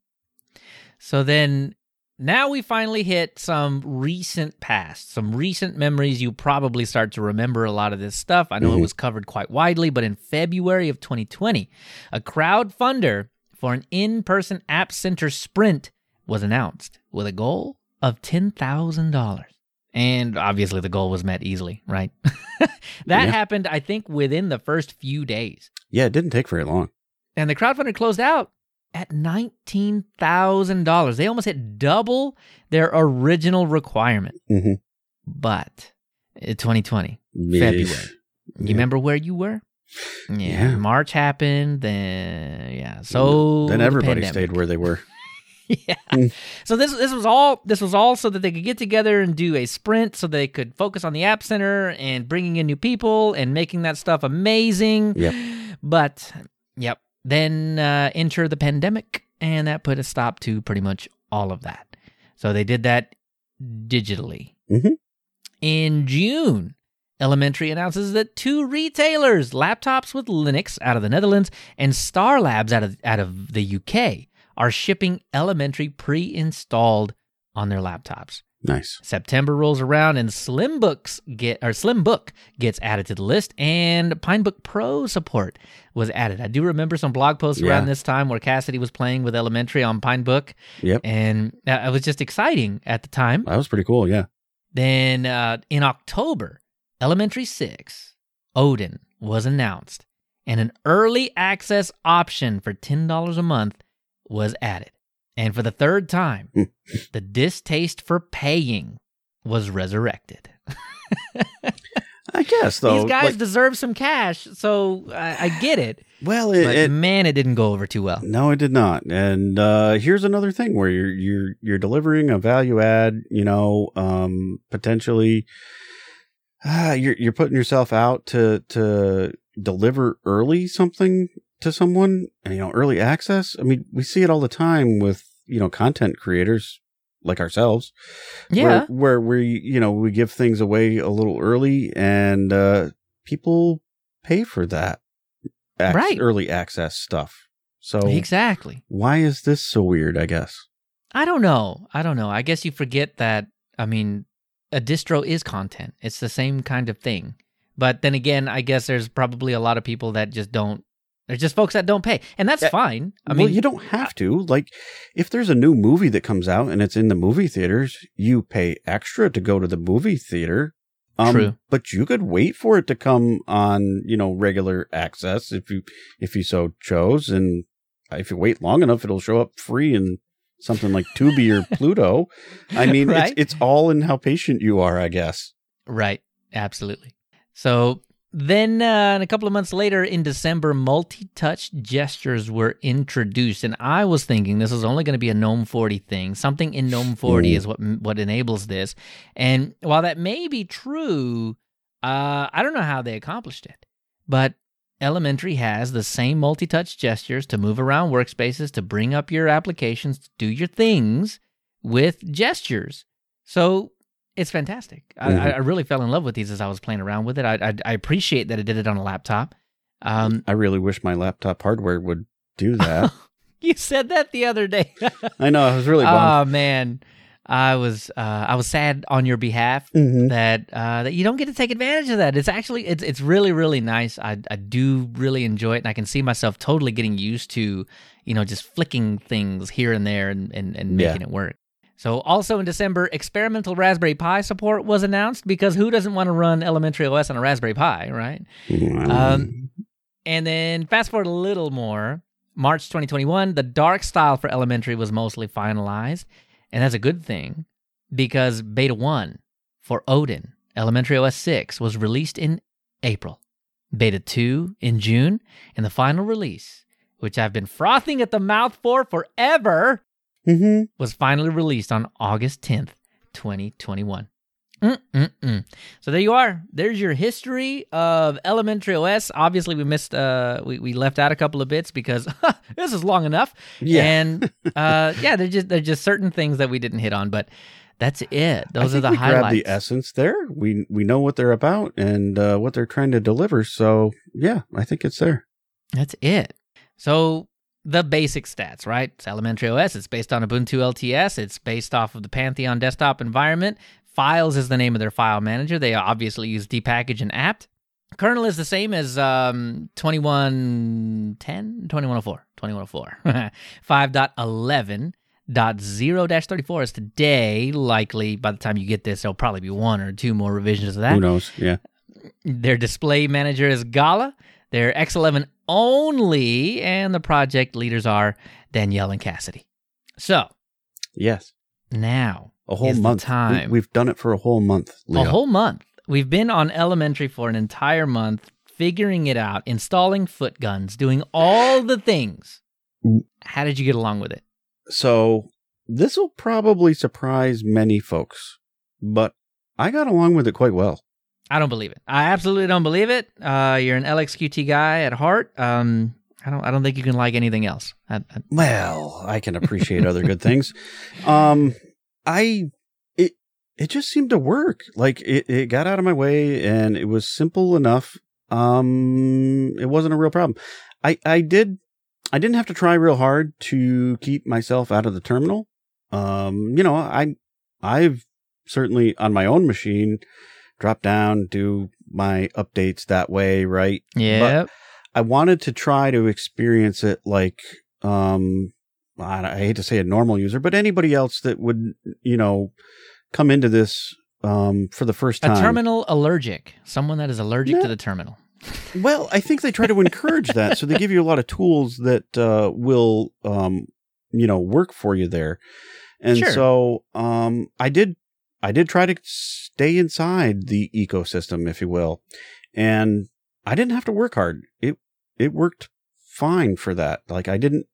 So then now we finally hit some recent past, some recent memories. You probably start to remember a lot of this stuff. I know mm-hmm. it was covered quite widely, but in February of twenty twenty, a crowdfunder for an in-person App Center sprint was announced with a goal of ten thousand dollars. And obviously the goal was met easily, right? that yeah. happened, I think, within the first few days. Yeah, it didn't take very long. And the crowdfunder closed out at nineteen thousand dollars. They almost hit double their original requirement. Mm-hmm. But twenty twenty, yes. February, you yeah. remember where you were? Yeah. yeah. March happened, then, yeah. So then everybody the stayed where they were. yeah. Mm. So this this was all this was all so that they could get together and do a sprint so they could focus on the App Center and bringing in new people and making that stuff amazing. Yep. But, yep. Then uh, enter the pandemic, and that put a stop to pretty much all of that. So they did that digitally. Mm-hmm. In June, Elementary announces that two retailers, Laptops with Linux out of the Netherlands and Star Labs out of, out of the U K, are shipping Elementary pre-installed on their laptops. Nice. September rolls around and Slimbooks get or Slimbook gets added to the list, and Pinebook Pro support was added. I do remember some blog posts yeah. around this time where Cassidy was playing with Elementary on Pinebook. Yep. And that was just exciting at the time. That was pretty cool, yeah. Then uh, in October, Elementary six, Odin was announced, and an early access option for ten dollars a month was added. And for the third time, the distaste for paying was resurrected. I guess, though. These guys like, deserve some cash, so I, I get it. Well, it, but, it, man, it didn't go over too well. No, it did not. And uh, here's another thing where you're you're you're delivering a value add. You know, um, potentially, uh, you're you're putting yourself out to to deliver early something to someone, and, you know, early access. I mean, we see it all the time with, you know, content creators like ourselves, yeah, where, where we, you know, we give things away a little early, and uh, people pay for that ac- right. early access stuff. So exactly, why is this so weird? I guess I don't know. I don't know. I guess you forget that. I mean, a distro is content. It's the same kind of thing. But then again, I guess there's probably a lot of people that just don't. There's just folks that don't pay, and that's yeah. fine. I well, mean, you don't have to. Like, if there's a new movie that comes out and it's in the movie theaters, you pay extra to go to the movie theater. Um, True, but you could wait for it to come on, you know, regular access if you if you so chose, and if you wait long enough, it'll show up free in something like Tubi or Pluto. I mean, right? it's, it's all in how patient you are, I guess. Right. Absolutely. So. Then, uh, a couple of months later in December, multi-touch gestures were introduced, and I was thinking this is only going to be a GNOME forty thing. Something in GNOME forty mm. is what what enables this. And while that may be true, uh, I don't know how they accomplished it. But Elementary has the same multi-touch gestures to move around workspaces, to bring up your applications, to do your things with gestures. So it's fantastic. I, mm-hmm. I really fell in love with these as I was playing around with it. I, I, I appreciate that it did it on a laptop. Um, I really wish my laptop hardware would do that. You said that the other day. I know. I was really bummed. Oh man, I was uh, I was sad on your behalf mm-hmm. that uh, that you don't get to take advantage of that. It's actually it's it's really really nice. I I do really enjoy it, and I can see myself totally getting used to, you know, just flicking things here and there and and, and making yeah. it work. So also in December, experimental Raspberry Pi support was announced, because who doesn't want to run Elementary O S on a Raspberry Pi, right? Mm. Um, and then fast forward a little more, March twenty twenty-one, the dark style for Elementary was mostly finalized. And that's a good thing, because Beta one for Odin, Elementary O S six, was released in April. Beta two in June, and the final release, which I've been frothing at the mouth for forever, mm-hmm. was finally released on August tenth, twenty twenty-one. Mm-mm-mm. So there you are. There's your history of Elementary O S. Obviously, we missed, uh, we, we left out a couple of bits because this is long enough. Yeah. And uh, yeah, there's just, there's just certain things that we didn't hit on, but that's it. Those I think are the we highlights. Grabbed the essence there. We we know what they're about and uh, what they're trying to deliver. So yeah, I think it's there. That's it. So the basic stats, right? It's Elementary O S. It's based on Ubuntu L T S. It's based off of the Pantheon desktop environment. Files is the name of their file manager. They obviously use dpackage and apt. Kernel is the same as um, twenty-one ten, twenty-one oh four, twenty-one oh four. five eleven zero thirty-four is today. Likely, by the time you get this, there'll probably be one or two more revisions of that. Who knows? Yeah. Their display manager is Gala. They're X eleven only, and the project leaders are Danielle and Cassidy. So, yes. Now. A whole month. Time. We, we've done it for a whole month, Leo. A whole month. We've been on Elementary for an entire month, figuring it out, installing foot guns, doing all the things. How did you get along with it? So this will probably surprise many folks, but I got along with it quite well. I don't believe it. I absolutely don't believe it. Uh, you're an L X Q T guy at heart. Um, I don't. I don't think you can like anything else. I, I... Well, I can appreciate other good things. Um. I, it, it just seemed to work. Like it, it got out of my way and it was simple enough. Um, it wasn't a real problem. I, I did, I didn't have to try real hard to keep myself out of the terminal. Um, you know, I, I've certainly on my own machine, drop down, do my updates that way. Right. Yeah. I wanted to try to experience it like, um, I hate to say a normal user, but anybody else that would, you know, come into this um, for the first time. A terminal allergic, someone that is allergic no. to the terminal. Well, I think they try to encourage that. So they give you a lot of tools that uh, will, um, you know, work for you there. And sure. so um, I did, I did try to stay inside the ecosystem, if you will. And I didn't have to work hard. It, it worked fine for that. Like I didn't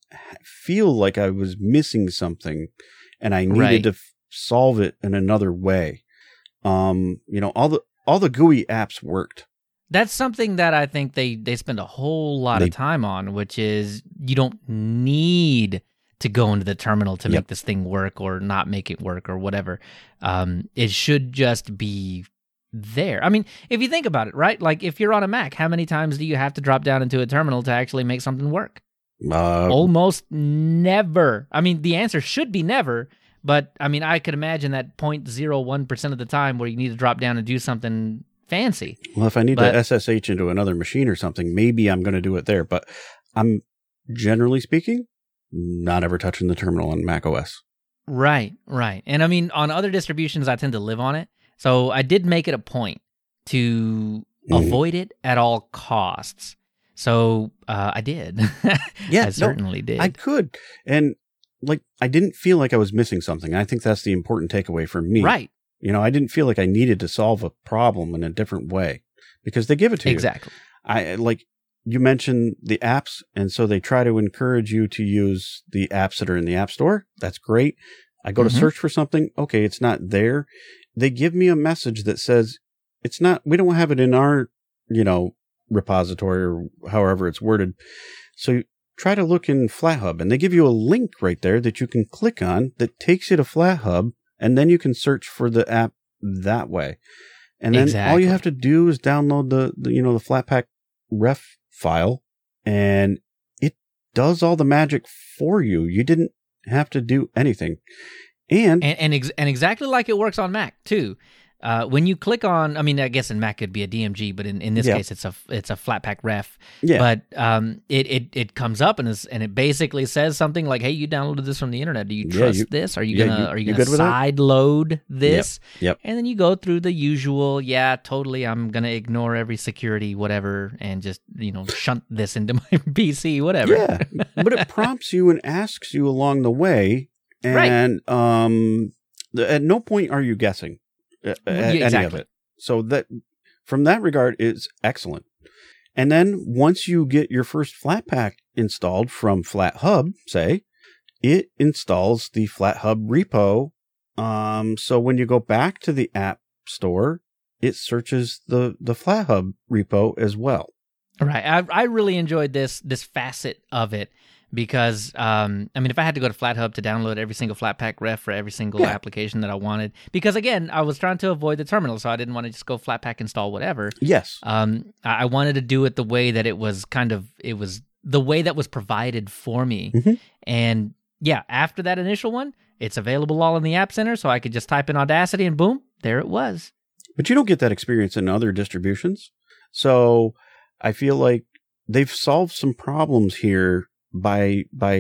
feel like I was missing something and I needed right. to f- solve it in another way. Um, you know, all the, all the G U I apps worked. That's something that I think they, they spend a whole lot they, of time on, which is you don't need to go into the terminal to yep. make this thing work or not make it work or whatever. Um, it should just be there. I mean, if you think about it, right? Like if you're on a Mac, how many times do you have to drop down into a terminal to actually make something work? Uh, Almost never. I mean, the answer should be never, but I mean, I could imagine that zero point zero one percent of the time where you need to drop down and do something fancy. Well, if I need but, to S S H into another machine or something, maybe I'm going to do it there, but I'm generally speaking, not ever touching the terminal on Mac O S. Right, right. And I mean, on other distributions, I tend to live on it. So I did make it a point to mm. avoid it at all costs. So uh, I did. Yeah, I certainly no, did. I could. And like, I didn't feel like I was missing something. I think that's the important takeaway for me. Right. You know, I didn't feel like I needed to solve a problem in a different way because they give it to exactly. you. Exactly. I like you mentioned the apps. And so they try to encourage you to use the apps that are in the app store. That's great. I go mm-hmm. to search for something. Okay. It's not there. They give me a message that says it's not, we don't have it in our, you know, repository or however it's worded. So you try to look in Flathub and they give you a link right there that you can click on that takes you to Flathub and then you can search for the app that way. And then exactly. all you have to do is download the, the, you know, the Flatpak ref file and it does all the magic for you. You didn't have to do anything. And, and, and, ex- and exactly like it works on Mac too. Uh, when you click on, I mean, I guess in Mac it'd be a D M G, but in, in this yeah. case it's a it's a Flatpak ref. Yeah. But um, it it it comes up and it's, and it basically says something like, "Hey, you downloaded this from the internet. Do you trust yeah, you, this? Are you yeah, gonna you, are you, you gonna side load this?" Yep, yep. And then you go through the usual, yeah, totally. I'm gonna ignore every security, whatever, and just you know shunt this into my P C, whatever. Yeah. But it prompts you and asks you along the way, and right. um, the, at no point are you guessing. Uh, yeah, exactly. Any of it. So that from that regard is excellent. And then once you get your first Flatpak installed from Flathub, say, it installs the Flathub repo. Um, so when you go back to the app store, it searches the, the Flathub repo as well. Right. I, I really enjoyed this this facet of it because, um, I mean, if I had to go to Flathub to download every single Flatpak ref for every single yeah. application that I wanted, because, again, I was trying to avoid the terminal, so I didn't want to just go Flatpak install whatever. Yes. Um, I wanted to do it the way that it was kind of, it was the way that was provided for me. Mm-hmm. And, yeah, after that initial one, it's available all in the App Center, so I could just type in Audacity and boom, there it was. But you don't get that experience in other distributions. So I feel like they've solved some problems here by, by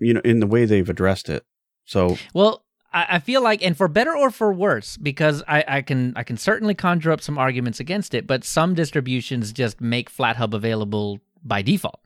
you know, in the way they've addressed it. So well, I, I feel like, and for better or for worse, because I, I can I can certainly conjure up some arguments against it, but some distributions just make Flathub available by default.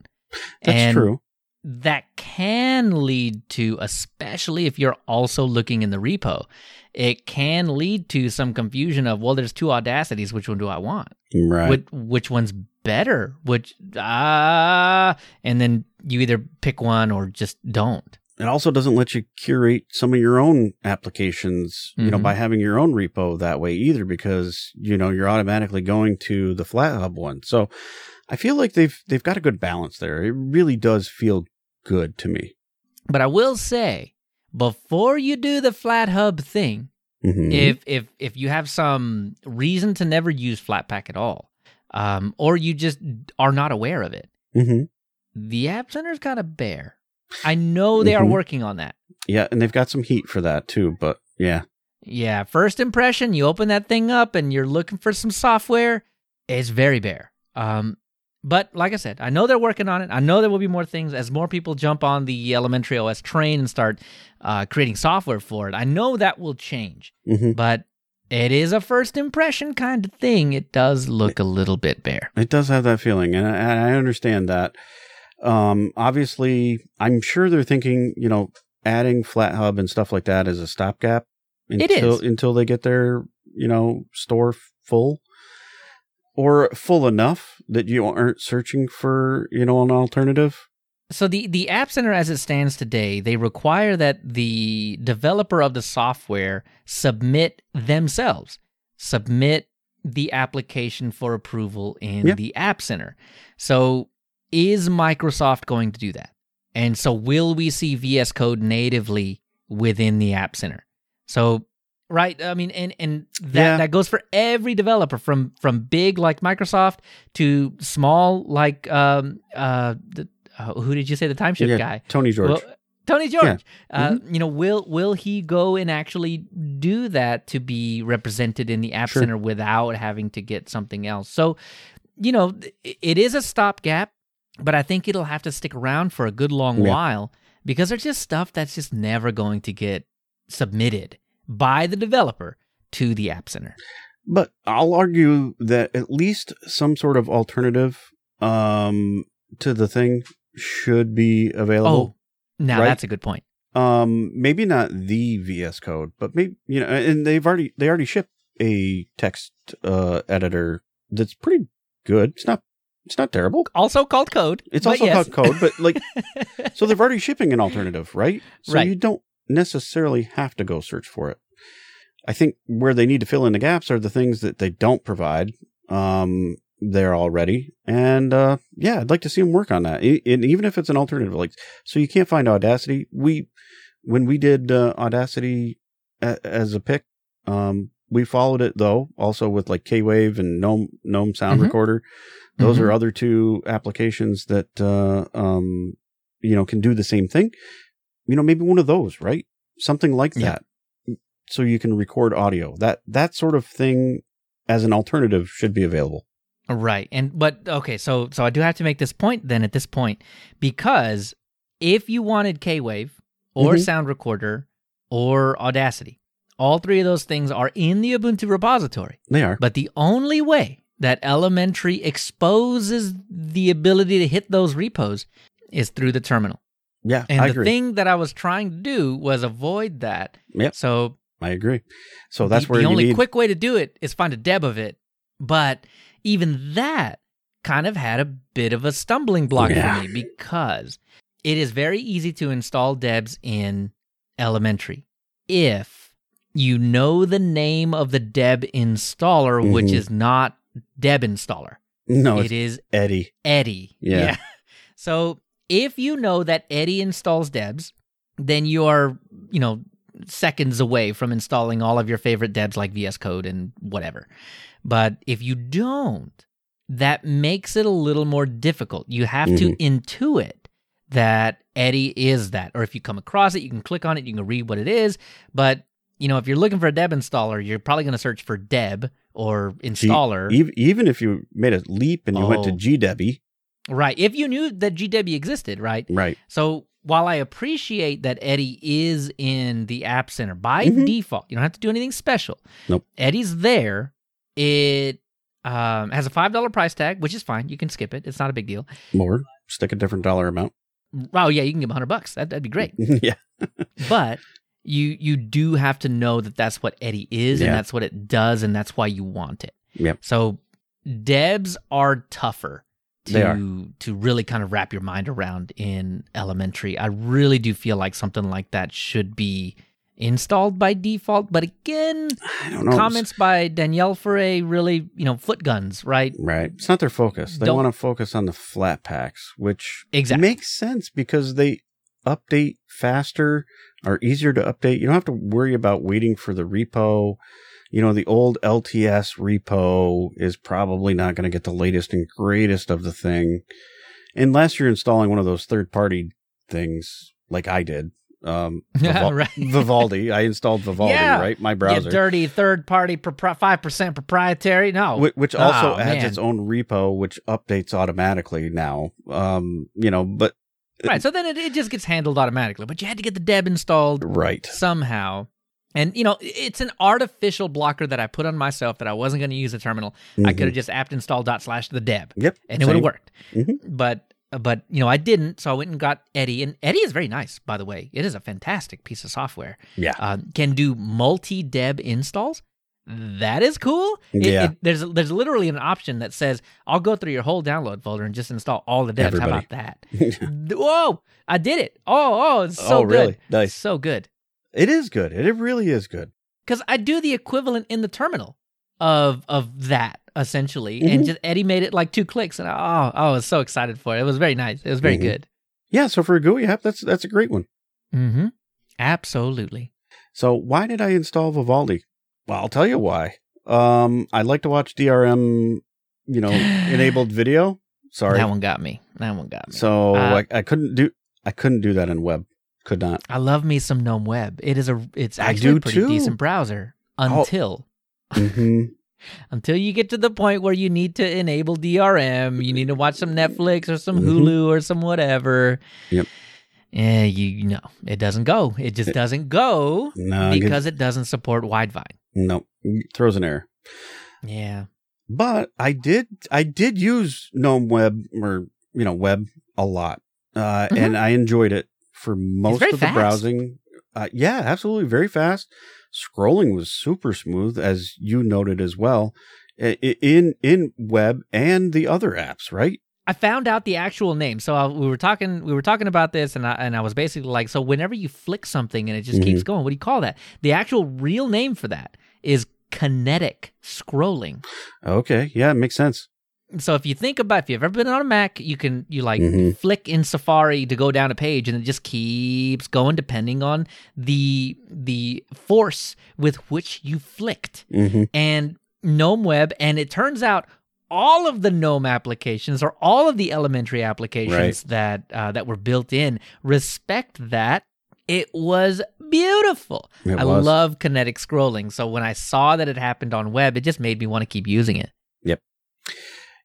That's and true. That can lead to, especially if you're also looking in the repo, it can lead to some confusion of, well, there's two Audacities, which one do I want? Right. Which, which one's better? Which, ah, uh, and then you either pick one or just don't. It also doesn't let you curate some of your own applications, you mm-hmm. know, by having your own repo that way either, because, you know, you're automatically going to the Flathub one. So I feel like they've, they've got a good balance there. It really does feel good to me. But I will say, before you do the Flathub thing, mm-hmm. if if if you have some reason to never use Flatpak at all, um, or you just are not aware of it, mm-hmm. the App Center's kind of bare. I know they mm-hmm. are working on that. Yeah, and they've got some heat for that too, but yeah. Yeah, first impression, you open that thing up and you're looking for some software, it's very bare. Um But like I said, I know they're working on it. I know there will be more things as more people jump on the Elementary O S train and start uh, creating software for it. I know that will change, mm-hmm. but it is a first impression kind of thing. It does look a little bit bare. It does have that feeling, and I, and I understand that. Um, obviously, I'm sure they're thinking, you know, adding Flathub and stuff like that is a stopgap until, it is. until they get their, you know, store full. Or full enough that you aren't searching for, you know, an alternative? So the, the App Center as it stands today, they require that the developer of the software submit themselves, submit the application for approval in yeah. the App Center. So is Microsoft going to do that? And so will we see V S Code natively within the App Center? So... Right, I mean, and, and that, yeah. that goes for every developer, from from big like Microsoft to small like um uh, the, uh who did you say the Timeshift yeah, guy? Tony George. Well, Tony George. Yeah. Uh, mm-hmm. You know, will will he go and actually do that to be represented in the App sure. Center without having to get something else? So, you know, it is a stopgap, but I think it'll have to stick around for a good long yeah. while because there's just stuff that's just never going to get submitted by the developer to the App Center. But I'll argue that at least some sort of alternative um, to the thing should be available. Oh, now right? that's a good point. Um, maybe not the V S Code, but maybe, you know, and they've already, they already ship a text uh, editor that's pretty good. It's not, it's not terrible. Also called Code. It's also yes. called Code, but like, so they've already shipping an alternative, right? So right. you don't necessarily have to go search for it. I think where they need to fill in the gaps are the things that they don't provide um, there already. And uh, yeah, I'd like to see them work on that. I, and even if it's an alternative, like, so you can't find Audacity. We, when we did uh, Audacity a, as a pick, um, we followed it though, also with like K-Wave and GNOME, GNOME Sound mm-hmm. Recorder. Those mm-hmm. are other two applications that, uh, um, you know, can do the same thing. You know, maybe one of those, right? Something like yeah. that. So you can record audio. That that sort of thing as an alternative should be available. Right. And but okay, so so I do have to make this point then at this point, because if you wanted K-Wave or mm-hmm. Sound Recorder or Audacity, all three of those things are in the Ubuntu repository. They are. But the only way that Elementary exposes the ability to hit those repos is through the terminal. Yeah, and I the agree. thing that I was trying to do was avoid that. Yep. So I agree. So that's the, where the you only need... quick way to do it is find a deb of it. But even that kind of had a bit of a stumbling block yeah. for me, because it is very easy to install debs in Elementary if you know the name of the deb installer, mm-hmm. which is not deb installer. No, it it's is Eddie. Eddie. Yeah. yeah. So if you know that Eddie installs debs, then you are, you know, seconds away from installing all of your favorite debs like V S Code and whatever. But if you don't, that makes it a little more difficult. You have mm-hmm. to intuit that Eddie is that. Or if you come across it, you can click on it, you can read what it is. But, you know, if you're looking for a deb installer, you're probably going to search for deb or installer. G- even if you made a leap and you oh. went to G D E B I. Right. If you knew that G D E B I existed, right? Right. So while I appreciate that Eddie is in the App Center by mm-hmm. default, you don't have to do anything special. Nope. Eddie's there. It um, has a five dollars price tag, which is fine. You can skip it. It's not a big deal. More. Stick a different dollar amount. Oh, yeah. You can give him one hundred bucks. That, that'd be great. yeah. But you you do have to know that that's what Eddie is yeah. and that's what it does, and that's why you want it. Yep. So debs are tougher to to really kind of wrap your mind around in Elementary. I really do feel like something like that should be installed by default. But again, I don't know. Comments it's... by Danielle Ferre really, you know, foot guns, right? Right. It's not their focus. They don't... want to focus on the Flatpaks, which exactly. makes sense because they update faster, are easier to update. You don't have to worry about waiting for the repo. You know, the old L T S repo is probably not going to get the latest and greatest of the thing. Unless you're installing one of those third-party things like I did. Um, Vival- right. Vivaldi. I installed Vivaldi, yeah. right? My browser. You dirty third-party, pro- five percent proprietary? No. Which, which also oh, adds man. its own repo, which updates automatically now. Um, you know, but... Right, so then it, it just gets handled automatically. But you had to get the deb installed right. somehow. And, you know, it's an artificial blocker that I put on myself that I wasn't going to use a terminal. Mm-hmm. I could have just apt install dot slash the deb. Yep. And it would have worked. Mm-hmm. But, but you know, I didn't. So I went and got Eddie. And Eddie is very nice, by the way. It is a fantastic piece of software. Yeah. Uh, can do multi-deb installs. That is cool. It, yeah. It, there's there's literally an option that says, I'll go through your whole download folder and just install all the devs. Everybody. How about that? Whoa, I did it. Oh, oh, it's so oh, good. Really? Nice. So good. It is good. It really is good. Because I do the equivalent in the terminal of of that, essentially. Mm-hmm. And just Eddie made it like two clicks. And I, oh, I was so excited for it. It was very nice. It was very mm-hmm. good. Yeah, so for a G U I app, that's that's a great one. Mm-hmm. Absolutely. So why did I install Vivaldi? Well, I'll tell you why. Um, I like to watch D R M, you know, enabled video. Sorry. That one got me. That one got me. So uh, I, I couldn't do I couldn't do that in web. Could not. I love me some GNOME Web. It is a. It's actually a pretty too. decent browser until, oh. mm-hmm. until you get to the point where you need to enable D R M. You need to watch some Netflix or some mm-hmm. Hulu or some whatever. Yep. And you, you know, it doesn't go. It just it, doesn't go no, because it doesn't support Widevine. No, it throws an error. Yeah. But I did. I did use GNOME Web or you know Web a lot, uh, mm-hmm. and I enjoyed it. For most of the fast. browsing, uh, yeah, absolutely, very fast. Scrolling was super smooth, as you noted as well, in in web and the other apps, right? I found out the actual name. So I, we were talking, we were talking about this, and I and I was basically like, so whenever you flick something and it just mm-hmm. keeps going, what do you call that? The actual real name for that is kinetic scrolling. Okay, yeah, it makes sense. So if you think about, if you've ever been on a Mac, you can, you like mm-hmm. flick in Safari to go down a page and it just keeps going depending on the, the force with which you flicked mm-hmm. and GNOME Web. And it turns out all of the GNOME applications or all of the Elementary applications right. that, uh, that were built in respect that. It was beautiful. It I was. love kinetic scrolling. So when I saw that it happened on web, it just made me want to keep using it. Yep.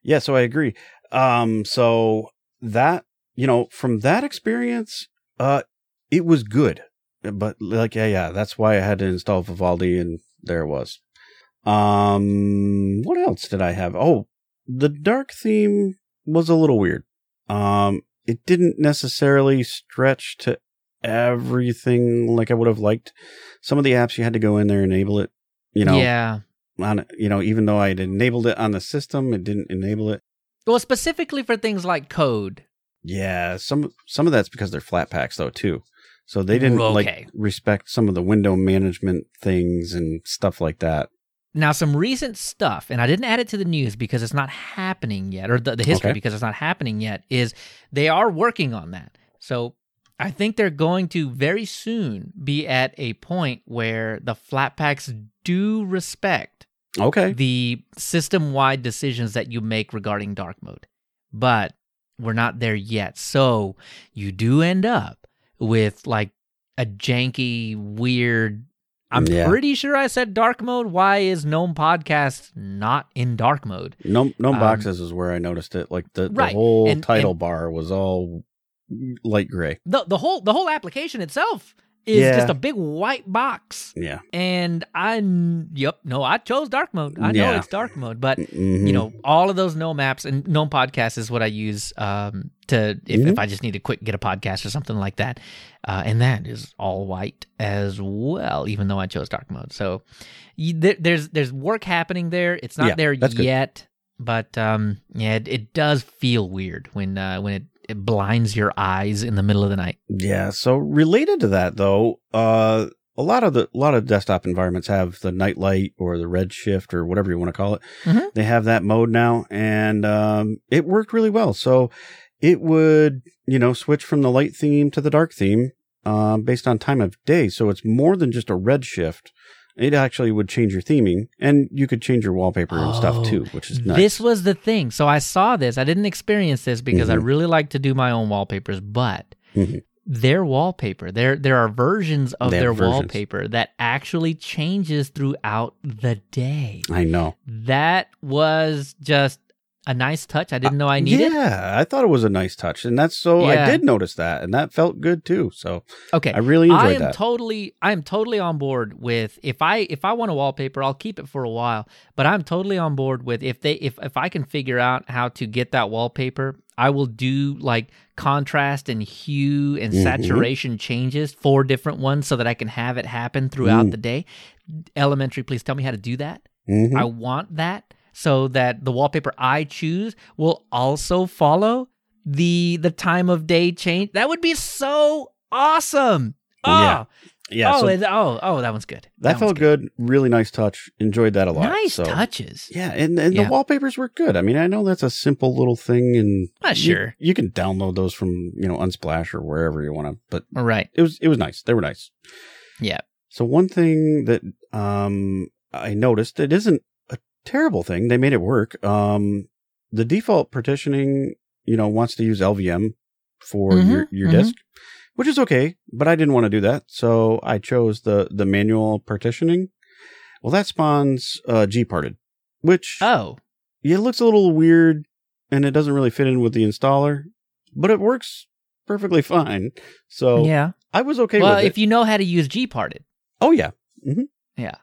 Yeah, so I agree. Um, so that, you know, from that experience, uh, it was good. But like, yeah, yeah, that's why I had to install Vivaldi, and there it was. Um, what else did I have? Oh, the dark theme was a little weird. Um, it didn't necessarily stretch to everything like I would have liked. Some of the apps you had to go in there and enable it, you know. Yeah. On, you know, even though I had enabled it on the system, it didn't enable it. Well, specifically for things like Code. Yeah, some some of that's because they're Flatpaks though too. So they didn't okay. like respect some of the window management things and stuff like that. Now, some recent stuff, and I didn't add it to the news because it's not happening yet, or the, the history okay. because it's not happening yet, is they are working on that. So I think they're going to very soon be at a point where the Flatpaks do respect okay. the system-wide decisions that you make regarding dark mode. But we're not there yet. So you do end up with like a janky, weird... I'm yeah. pretty sure I said dark mode. Why is GNOME Podcast not in dark mode? GNOME, GNOME um, Boxes is where I noticed it. Like the, right. the whole and, title and bar was all light gray. The the whole the whole application itself is yeah. just a big white box. Yeah. And I yep no I chose dark mode. I yeah. know it's dark mode, but mm-hmm. you know all of those GNOME apps and GNOME Podcast is what I use um, to if, mm-hmm. if I just need to quick get a podcast or something like that. Uh, and that is all white as well, even though I chose dark mode. So you, there, there's there's work happening there. It's not yeah, there yet, good. But um, yeah, it, it does feel weird when uh, when it, it blinds your eyes in the middle of the night. Yeah. So related to that, though, uh, a lot of the a lot of desktop environments have the night light or the red shift or whatever you want to call it. Mm-hmm. They have that mode now, and um, it worked really well. So. It would, you know, switch from the light theme to the dark theme uh, based on time of day. So it's more than just a red shift. It actually would change your theming, and you could change your wallpaper oh, and stuff too, which is nice. This was the thing. So I saw this. I didn't experience this because mm-hmm. I really like to do my own wallpapers, but mm-hmm. their wallpaper, there there are versions of their versions. wallpaper that actually changes throughout the day. I know. That was just... a nice touch. I didn't know I needed. Yeah, I thought it was a nice touch, and that's so. Yeah. I did notice that, and that felt good too. So okay, I really enjoyed I am that. Totally, I am totally on board with if I if I want a wallpaper, I'll keep it for a while. But I'm totally on board with if they if if I can figure out how to get that wallpaper, I will do like contrast and hue and mm-hmm. saturation changes for different ones so that I can have it happen throughout mm. the day. Elementary, please tell me how to do that. Mm-hmm. I want that. So that the wallpaper I choose will also follow the the time of day change. That would be so awesome. Oh, yeah. yeah oh, so and, oh, oh, that one's good. That, that felt good. good. Really nice touch. Enjoyed that a lot. Nice so, touches. Yeah, and, and yeah. the wallpapers were good. I mean, I know that's a simple little thing, and Not you, sure. you can download those from you know Unsplash or wherever you want to. But right. it was it was nice. They were nice. Yeah. So one thing that um I noticed, it isn't terrible thing. They made it work. Um, the default partitioning, you know, wants to use L V M for mm-hmm, your, your mm-hmm. disk, which is okay, but I didn't want to do that. So I chose the, the manual partitioning. Well, that spawns uh, Gparted, which oh, yeah, it looks a little weird and it doesn't really fit in with the installer, but it works perfectly fine. So yeah. I was okay well, with it. Well, if you know how to use Gparted. Oh, yeah. Mm-hmm. Yeah.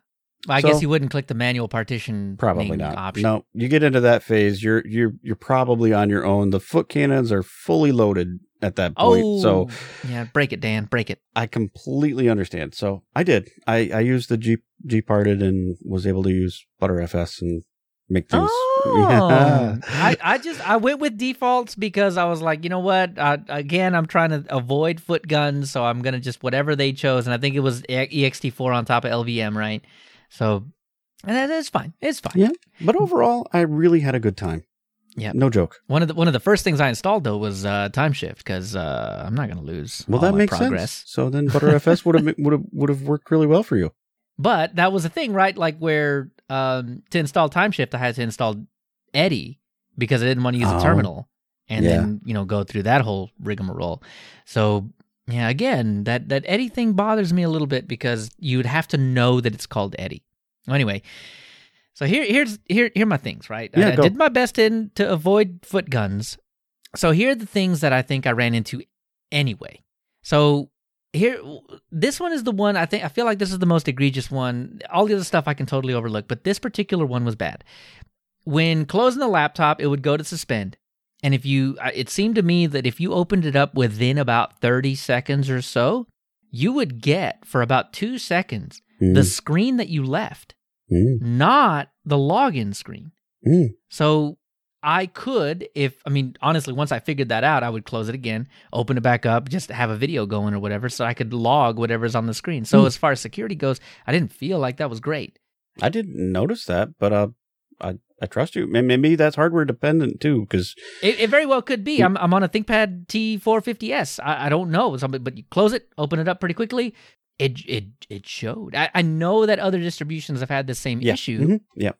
I so, guess you wouldn't click the manual partition probably not. Option. No, you get into that phase, you're you're you're probably on your own. The foot cannons are fully loaded at that point. Oh, so yeah, break it, Dan, break it. I completely understand. So I did. I, I used the G Gparted and was able to use ButterFS and make things. Oh, yeah. I, I just I went with defaults because I was like, you know what? I, again, I'm trying to avoid foot guns, so I'm gonna just whatever they chose, and I think it was E X T four on top of L V M, right? So, and that's fine. It's fine. Yeah, but overall, I really had a good time. Yeah, no joke. One of the one of the first things I installed though was uh, Timeshift because uh, I'm not going to lose. Well, all that my makes progress. sense. So then, ButterFS would have would have would have worked really well for you. But that was the thing, right? Like where um, to install Timeshift, I had to install Eddie because I didn't want to use oh, a terminal, and yeah. then you know go through that whole rigmarole. So. Yeah, again, that, that Eddie thing bothers me a little bit because you'd have to know that it's called Eddie. Anyway, so here here's here here are my things, right? Yeah, I, go. I did my best in to avoid foot guns. So here are the things that I think I ran into anyway. So here, this one is the one I think I feel like this is the most egregious one. All the other stuff I can totally overlook, but this particular one was bad. When closing the laptop, it would go to suspend. And if you, it seemed to me that if you opened it up within about thirty seconds or so, you would get for about two seconds mm. the screen that you left, mm. not the login screen. Mm. So I could, if, I mean, honestly, once I figured that out, I would close it again, open it back up, just have a video going or whatever, so I could log whatever's on the screen. So mm. as far as security goes, I didn't feel like that was great. I didn't notice that, but uh, I I trust you. Maybe that's hardware dependent too, because it, it very well could be. I'm I'm on a ThinkPad T four fifty S. I, I don't know, but you close it, open it up pretty quickly. It it it showed. I, I know that other distributions have had the same yeah. issue. Mm-hmm. Yeah.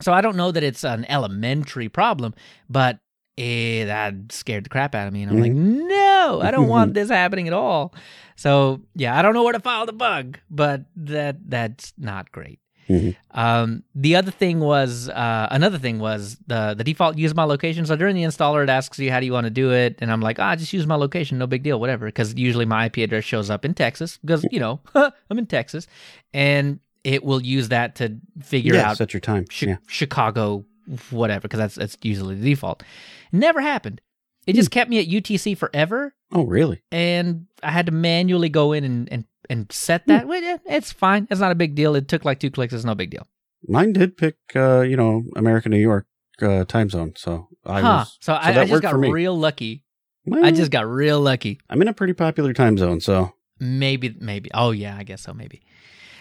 So I don't know that it's an elementary problem, but eh, that scared the crap out of me. And I'm mm-hmm. like, no, I don't want this happening at all. So yeah, I don't know where to file the bug, but that that's not great. Mm-hmm. Um, the other thing was, uh, another thing was the, the default use my location. So during the installer, it asks you, how do you want to do it? And I'm like, ah, oh, just use my location. No big deal, whatever. Cause usually my I P address shows up in Texas because, you know, I'm in Texas, and it will use that to figure yeah, out set your time. Chi- yeah. Chicago, whatever. Cause that's, that's usually the default. Never happened. It mm. just kept me at U T C forever. Oh, really? And I had to manually go in and, and And set that. Well, yeah, it's fine. It's not a big deal. It took like two clicks. It's no big deal. Mine did pick, uh, you know, America, New York uh, time zone. So I huh. was. So, so I, I just got real lucky. Well, I just got real lucky. I'm in a pretty popular time zone, so maybe, maybe. Oh yeah, I guess so. Maybe.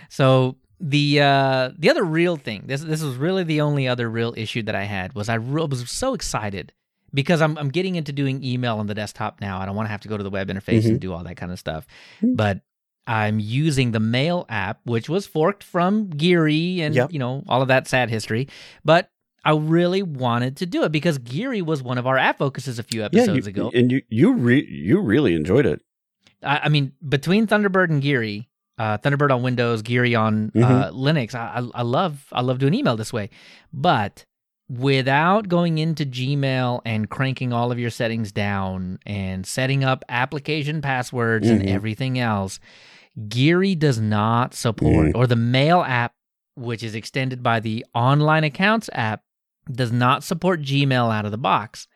So the uh, the other real thing. This this was really the only other real issue that I had was I re- was so excited. Because I'm I'm getting into doing email on the desktop now. I don't want to have to go to the web interface mm-hmm. and do all that kind of stuff, mm-hmm. but I'm using the Mail app, which was forked from Geary and, yep. you know, all of that sad history. But I really wanted to do it because Geary was one of our app focuses a few episodes yeah, you, ago. And you you, re- you really enjoyed it. I, I mean, between Thunderbird and Geary, uh, Thunderbird on Windows, Geary on mm-hmm. uh, Linux, I, I love I love doing email this way. But without going into Gmail and cranking all of your settings down and setting up application passwords mm-hmm. and everything else, Geary does not support, mm. or the Mail app, which is extended by the Online Accounts app, does not support Gmail out of the box.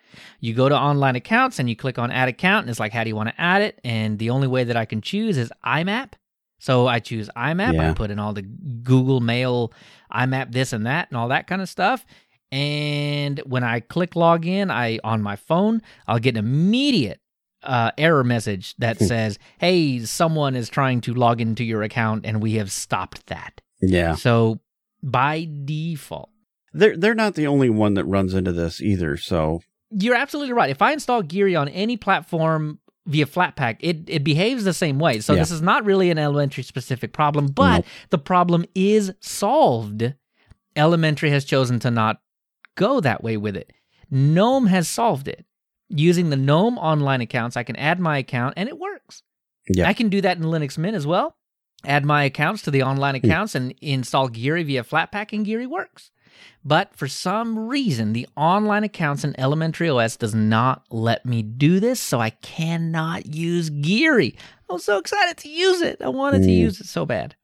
You go to Online Accounts and you click on Add Account, and it's like, how do you want to add it? And the only way that I can choose is I M A P. So I choose I M A P. Yeah. I put in all the Google Mail, I M A P this and that, and all that kind of stuff. And when I click login, I on my phone, I'll get an immediate Uh, error message that says, hey, someone is trying to log into your account and we have stopped that. Yeah. So by default. They're, they're not the only one that runs into this either, so. You're absolutely right. If I install Geary on any platform via Flatpak, it, it behaves the same way. So yeah. this is not really an elementary specific problem, but nope. the problem is solved. Elementary has chosen to not go that way with it. GNOME has solved it. Using the GNOME online accounts, I can add my account, and it works. Yeah. I can do that in Linux Mint as well. Add my accounts to the online accounts mm. and install Geary via Flatpak, and Geary works. But for some reason, the online accounts in Elementary O S does not let me do this, so I cannot use Geary. I was so excited to use it. I wanted mm. to use it so bad.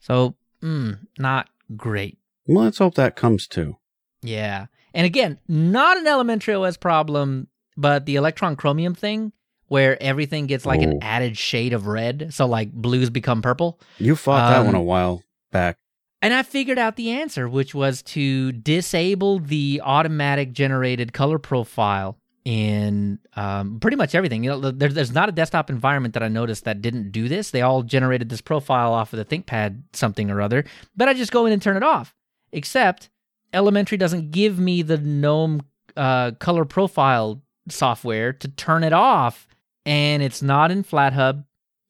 So, mm, not great. Well, let's hope that comes too. Yeah. And again, not an Elementary O S problem, but the Electron Chromium thing, where everything gets like oh. an added shade of red, so like blues become purple. You fought um, that one a while back. And I figured out the answer, which was to disable the automatic generated color profile in um, pretty much everything. You know, there, there's not a desktop environment that I noticed that didn't do this. They all generated this profile off of the ThinkPad something or other, but I just go in and turn it off, except Elementary doesn't give me the GNOME uh, color profile software to turn it off, and it's not in Flathub,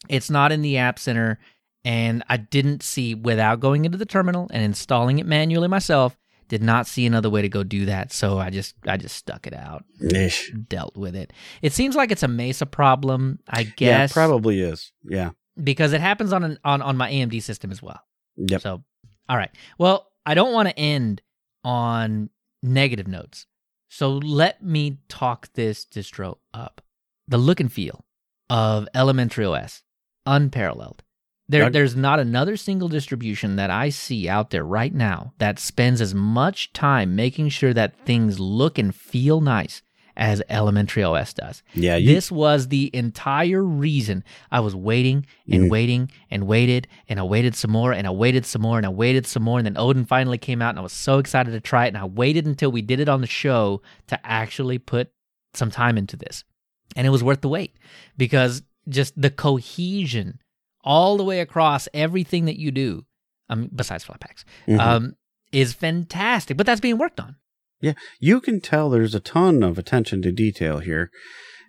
it's not in the App Center, and I didn't see, without going into the terminal and installing it manually myself, did not see another way to go do that, so I just I just stuck it out, Ish. dealt with it. It seems like it's a Mesa problem, I guess. Yeah, it probably is, yeah. Because it happens on, an, on, on my A M D system as well. Yep. So, all right. Well, I don't want to end on negative notes. So let me talk this distro up. The look and feel of Elementary O S, unparalleled. There, Doug? There's not another single distribution that I see out there right now that spends as much time making sure that things look and feel nice as Elementary O S does. Yeah, you... This was the entire reason I was waiting and mm. waiting and waited, and I waited some more, and I waited some more, and I waited some more, and then Odin finally came out, and I was so excited to try it, and I waited until we did it on the show to actually put some time into this. And it was worth the wait, because just the cohesion all the way across everything that you do, um, besides Flatpaks, mm-hmm. um, is fantastic, but that's being worked on. Yeah, you can tell there's a ton of attention to detail here.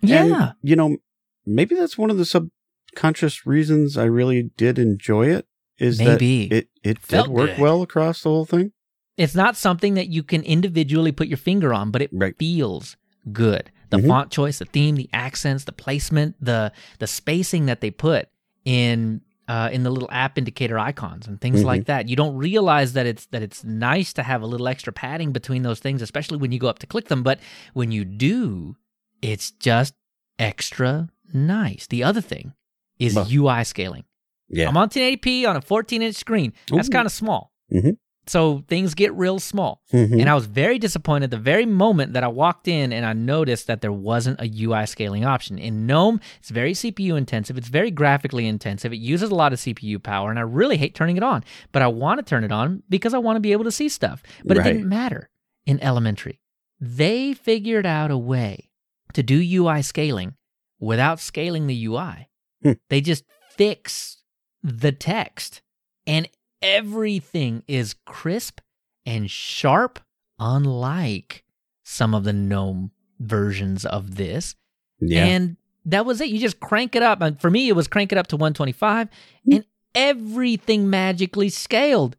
Yeah. And, you know, maybe that's one of the subconscious reasons I really did enjoy it, is maybe. that it, it did work good. well across the whole thing. It's not something that you can individually put your finger on, but it right. feels good. The mm-hmm. font choice, the theme, the accents, the placement, the the spacing that they put in uh, in the little app indicator icons and things mm-hmm. like that. You don't realize that it's that it's nice to have a little extra padding between those things, especially when you go up to click them. But when you do, it's just extra nice. The other thing is well, U I scaling. Yeah. I'm on ten eighty p on a fourteen inch screen. That's kind of small. Mm-hmm. So things get real small. Mm-hmm. And I was very disappointed the very moment that I walked in and I noticed that there wasn't a U I scaling option. In GNOME, it's very C P U intensive. It's very graphically intensive. It uses a lot of C P U power, and I really hate turning it on. But I want to turn it on because I want to be able to see stuff. But right. it didn't matter in Elementary. They figured out a way to do U I scaling without scaling the U I. Hmm. They just fix the text, and everything is crisp and sharp, unlike some of the GNOME versions of this. Yeah. And that was it. You just crank it up. And for me, it was crank it up to one twenty-five, and everything magically scaled.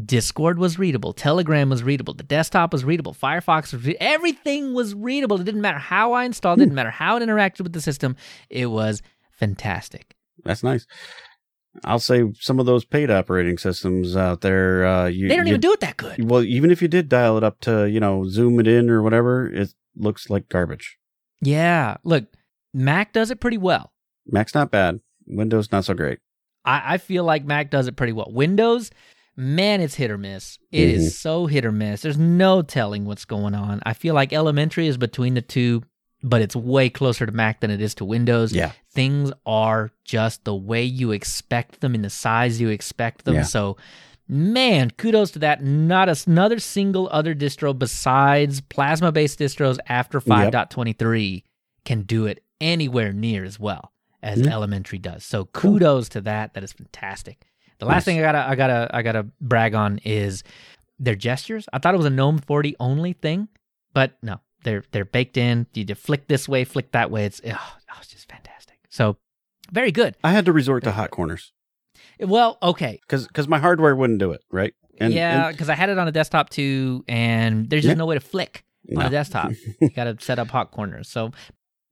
Discord was readable. Telegram was readable. The desktop was readable. Firefox was readable. Everything was readable. It didn't matter how I installed it. It didn't matter how it interacted with the system. It was fantastic. That's nice. I'll say some of those paid operating systems out there. Uh, you, they don't you, even do it that good. Well, even if you did dial it up to, you know, zoom it in or whatever, it looks like garbage. Yeah. Look, Mac does it pretty well. Mac's not bad. Windows, not so great. I, I feel like Mac does it pretty well. Windows, man, it's hit or miss. It mm-hmm. is so hit or miss. There's no telling what's going on. I feel like Elementary is between the two, but it's way closer to Mac than it is to Windows. Yeah. Things are just the way you expect them in the size you expect them. Yeah. So, man, kudos to that. Not a, another single other distro besides plasma-based distros after five point twenty-three yep. can do it anywhere near as well as mm-hmm. Elementary does. So kudos cool. to that. That is fantastic. The last nice. thing I gotta I gotta I gotta brag on is their gestures. I thought it was a GNOME forty only thing, but no. They're they're baked in. You just flick this way, flick that way. It's oh, it's just fantastic. So very good. I had to resort very to hot good. corners. Well, okay. Because my hardware wouldn't do it, right? And, yeah, because I had it on a desktop too, and there's just yeah. no way to flick on no. a desktop. You got to set up hot corners. So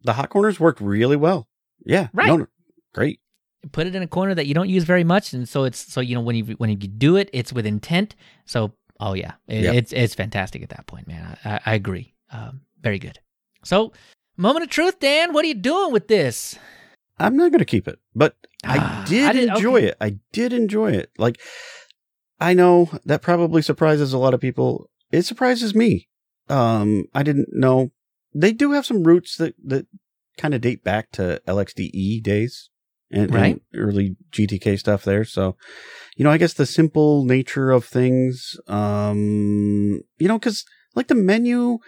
the hot corners worked really well. Yeah. Right. No, no, great. Put it in a corner that you don't use very much, and so it's so you know when you when you do it, it's with intent. So oh yeah, it, yep. it's it's fantastic at that point, man. I, I, I agree. Um, very good. So, moment of truth, Dan. What are you doing with this? I'm not going to keep it, but ah, I, did I did enjoy okay. it. I did enjoy it. Like, I know that probably surprises a lot of people. It surprises me. Um, I didn't know. They do have some roots that, that kind of date back to L X D E days and, right. and early G T K stuff there. So, you know, I guess the simple nature of things, um, you know, because like the menu...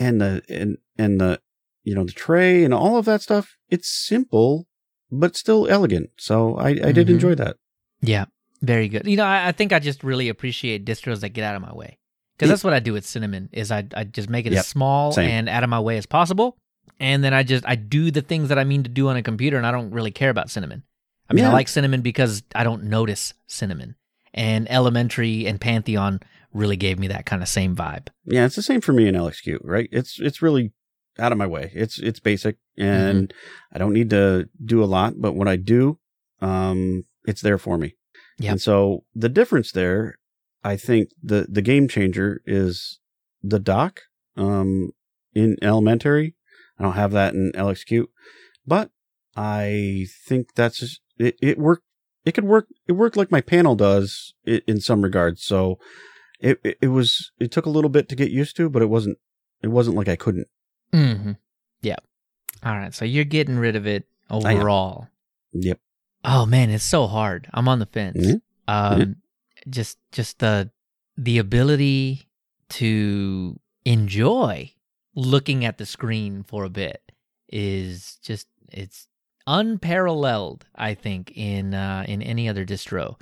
And the and and the you know the tray and all of that stuff. It's simple, but still elegant. So I, I mm-hmm. did enjoy that. Yeah, very good. You know, I, I think I just really appreciate distros that get out of my way, because that's what I do with Cinnamon. Is I I just make it yep. as small Same. and out of my way as possible, and then I just I do the things that I mean to do on a computer, and I don't really care about Cinnamon. I mean, yeah. I like Cinnamon because I don't notice Cinnamon, and Elementary and Pantheon really gave me that kind of same vibe. Yeah, it's the same for me in L X Q, right? It's it's really out of my way. It's it's basic, and mm-hmm. I don't need to do a lot, but when I do, um, it's there for me. Yeah. And so the difference there, I think the, the game changer is the dock um, in Elementary. I don't have that in L X Q, but I think that's just, it, it worked. It could work. It worked like my panel does in some regards. So. It, it it was it took a little bit to get used to, but it wasn't it wasn't like I couldn't. Mm-hmm. Yeah. All right. So you're getting rid of it overall. Yep. Oh man, it's so hard. I'm on the fence. Mm-hmm. Um, mm-hmm. just just the the ability to enjoy looking at the screen for a bit is just it's unparalleled, I think, in uh, in any other distro.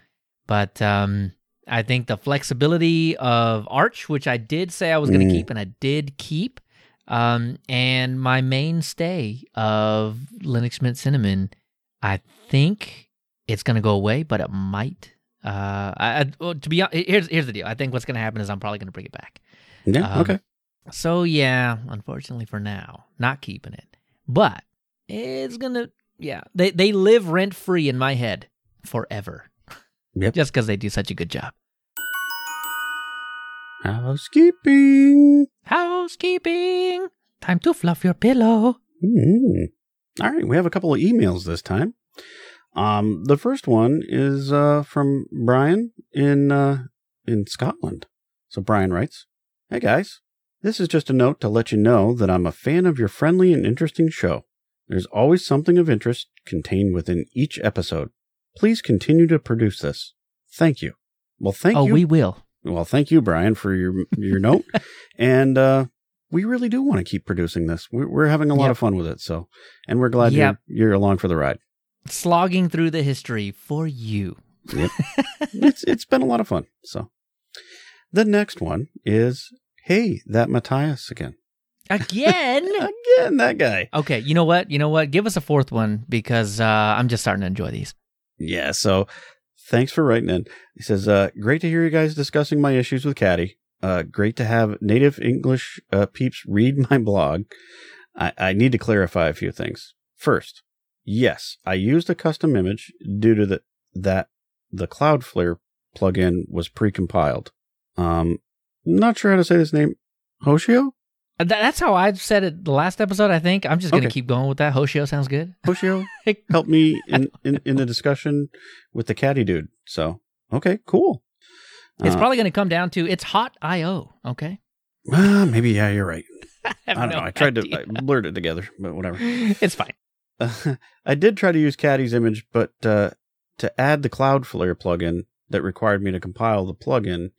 But um, I think the flexibility of Arch, which I did say I was going to mm. keep, and I did keep, um, and my mainstay of Linux Mint Cinnamon, I think it's going to go away, but it might. Uh, I, I, to be honest, here's here's the deal. I think what's going to happen is I'm probably going to bring it back. Yeah. Um, okay. So yeah, unfortunately for now, not keeping it, but it's gonna. Yeah, they they live rent free in my head forever. Yep. Just because they do such a good job. Housekeeping. Housekeeping. Time to fluff your pillow. Mm-hmm. All right, we have a couple of emails this time. Um, the first one is uh, from Brian in uh, in Scotland. So Brian writes, "Hey guys, this is just a note to let you know that I'm a fan of your friendly and interesting show. There's always something of interest contained within each episode. Please continue to produce this. Thank you." Well, thank oh, you. Oh, we will. Well, thank you, Brian, for your your note. And uh, we really do want to keep producing this. We're, we're having a lot yep. of fun with it. So, and we're glad yep. you're, you're along for the ride. Slogging through the history for you. Yep. it's It's been a lot of fun. So, the next one is, hey, that Matthias again. Again? Again, that guy. Okay, you know what? You know what? Give us a fourth one because uh, I'm just starting to enjoy these. Yeah, so thanks for writing in. He says, uh, great to hear you guys discussing my issues with Caddy. Uh, great to have native English uh, peeps read my blog. I, I need to clarify a few things. First, yes, I used a custom image due to the, that the Cloudflare plugin was pre-compiled. Um, not sure how to say this name. Hoshio? That's how I said it the last episode, I think. I'm just going to okay. keep going with that. Hoshio sounds good. Hoshio helped me in, in, in the discussion with the Caddy dude. So, okay, cool. It's uh, probably going to come down to, it's hot I O, okay? Uh, maybe, yeah, you're right. I, I don't no know. I tried idea. to I blurred it together, but whatever. It's fine. Uh, I did try to use Caddy's image, but uh, to add the Cloudflare plugin that required me to compile the plugin,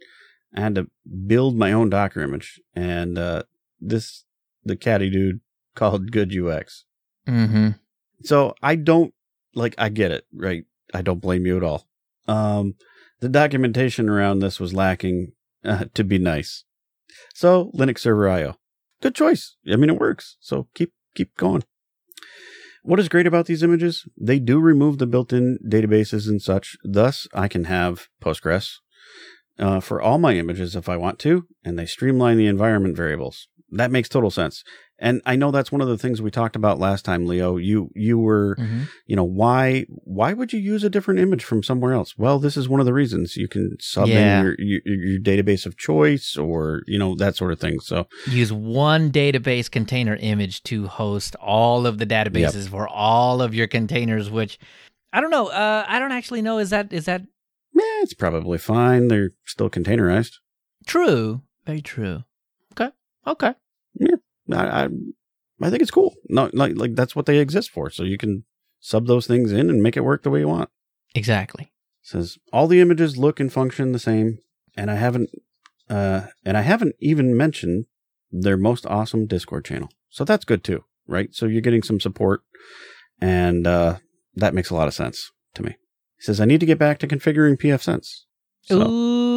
I had to build my own Docker image. And, uh, This, the Caddy dude called good U X. Mm-hmm. So I don't, like, I get it, right? I don't blame you at all. Um, the documentation around this was lacking, uh, to be nice. So Linux Server I O. Good choice. I mean, it works. So keep, keep going. What is great about these images? They do remove the built-in databases and such. Thus, I can have Postgres, uh, for all my images if I want to, and they streamline the environment variables. That makes total sense. And I know that's one of the things we talked about last time, Leo. You you were, mm-hmm. you know, why why would you use a different image from somewhere else? Well, this is one of the reasons. You can sub yeah. in your, your your database of choice or, you know, that sort of thing. So use one database container image to host all of the databases yep. for all of your containers, which I don't know. Uh, I don't actually know. Is that is that? Eh, it's probably fine. They're still containerized. True. Very true. Okay. Yeah, I, I I think it's cool. No, like like that's what they exist for. So you can sub those things in and make it work the way you want. Exactly. It says all the images look and function the same, and I haven't uh and I haven't even mentioned their most awesome Discord channel. So that's good too, right? So you're getting some support, and uh, that makes a lot of sense to me. He says I need to get back to configuring pfSense. So, Ooh.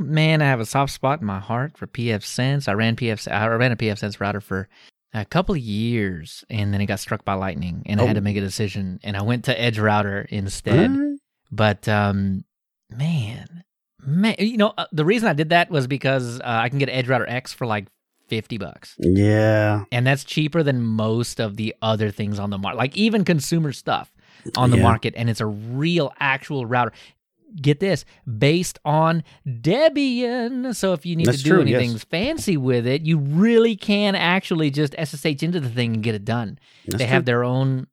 Man, I have a soft spot in my heart for pfSense. I ran pfSense. I ran a pfSense router for a couple of years, and then it got struck by lightning, and oh. I had to make a decision, and I went to Edge Router instead. Uh-huh. But um, man, man, you know uh, the reason I did that was because uh, I can get Edge Router X for like fifty bucks. Yeah, and that's cheaper than most of the other things on the market, like even consumer stuff on the yeah. market, and it's a real actual router. Get this, based on Debian. So if you need That's to do true, anything yes. fancy with it, you really can actually just S S H into the thing and get it done. That's they have true. Their own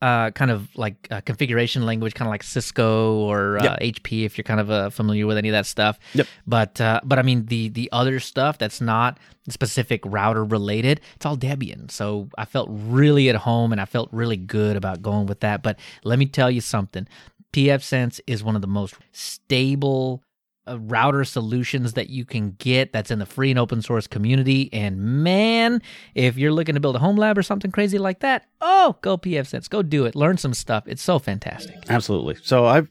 uh, kind of like uh, configuration language, kind of like Cisco or uh, yep. H P, if you're kind of uh, familiar with any of that stuff. Yep. But uh, but I mean the the other stuff that's not specific router related, it's all Debian. So I felt really at home and I felt really good about going with that. But let me tell you something, pfSense is one of the most stable Uh, router solutions that you can get that's in the free and open source community. And man, if you're looking to build a home lab or something crazy like that, oh, go pfSense, go do it, learn some stuff. It's so fantastic. Absolutely. So I've,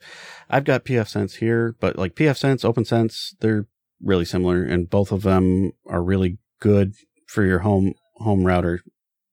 I've got pfSense here, but like pfSense, OpenSense, they're really similar and both of them are really good for your home, home router.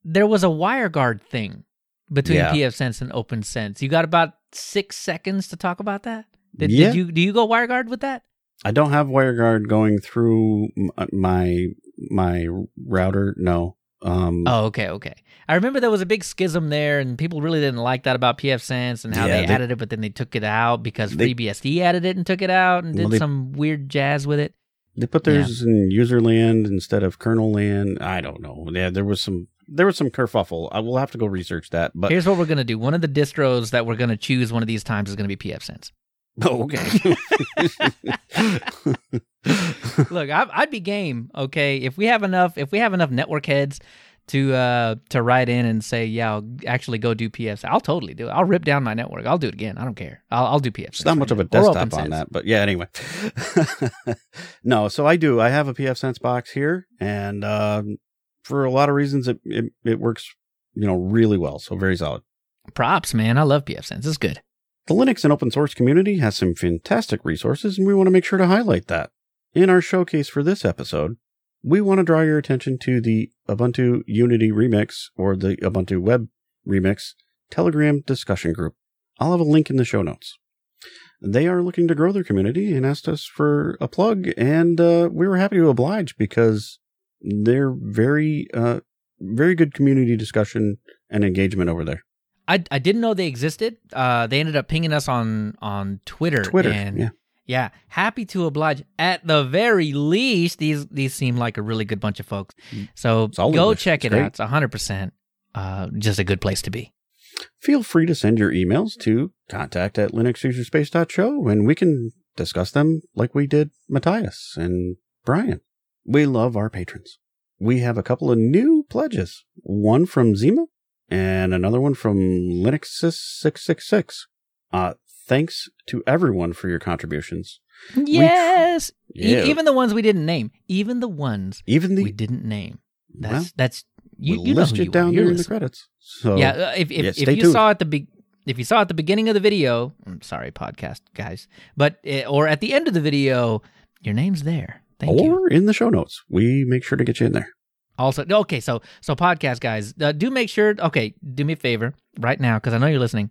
There was a WireGuard thing between yeah. pfSense and OpenSense. You got about six seconds to talk about that. Did, yeah. did you, do you go WireGuard with that? I don't have WireGuard going through my my router, no. Um, oh, okay, okay. I remember there was a big schism there, and people really didn't like that about pfSense and how yeah, they, they added it, but then they took it out because they, FreeBSD added it and took it out and did well, they, some weird jazz with it. They put theirs yeah. in user land instead of kernel land. I don't know. Yeah, there was some... There was some kerfuffle. I will have to go research that. But here's what we're going to do. One of the distros that we're going to choose one of these times is going to be pfSense. Oh, okay. Look, I, I'd be game. Okay, if we have enough, if we have enough network heads to uh, to write in and say, yeah, I'll actually go do pfSense, I'll totally do it. I'll rip down my network. I'll do it again. I don't care. I'll, I'll do pfSense. It's not right much now. Of a desktop on that, but yeah. Anyway, no. So I do. I have a pfSense box here, and um, for a lot of reasons, it, it it works, you know, really well. So very solid. Props, man. I love pfSense. It's good. The Linux and open source community has some fantastic resources, and we want to make sure to highlight that. In our showcase for this episode, we want to draw your attention to the Ubuntu Unity Remix, or the Ubuntu Web Remix, Telegram discussion group. I'll have a link in the show notes. They are looking to grow their community and asked us for a plug, and uh, we were happy to oblige because they're very, uh, very good community discussion and engagement over there. I, I didn't know they existed. Uh, they ended up pinging us on, on Twitter. Twitter, and yeah. yeah. Happy to oblige. At the very least, these these seem like a really good bunch of folks. So go check it out. It's one hundred percent uh, just a good place to be. Feel free to send your emails to contact at linuxuserspace.show, and we can discuss them like we did Matthias and Brian. We love our patrons. We have a couple of new pledges. One from Zima. And another one from Linux six six six. Uh, thanks to everyone for your contributions. Yes. Tr- yeah. e- even the ones we didn't name. Even the ones even the, we didn't name. That's, well, that's, you, we'll you know list it you down here in the credits. So, yeah. Uh, if if, yeah, if you tuned. saw at the beginning, If you saw at the beginning of the video, I'm sorry, podcast guys, but, it, or at the end of the video, your name's there. Thank or you. Or in the show notes. We make sure to get you in there. Also, okay, so so podcast guys, uh, do make sure, okay, do me a favor right now, because I know you're listening.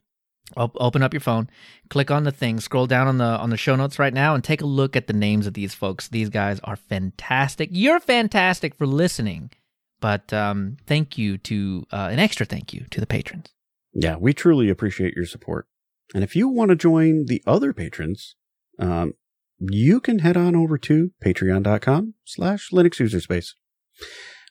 O- open up your phone, click on the thing, scroll down on the on the show notes right now, and take a look at the names of these folks. These guys are fantastic. You're fantastic for listening, but um, thank you to, uh, an extra thank you to the patrons. Yeah, we truly appreciate your support. And if you want to join the other patrons, um, you can head on over to patreon.com slash linuxuserspace.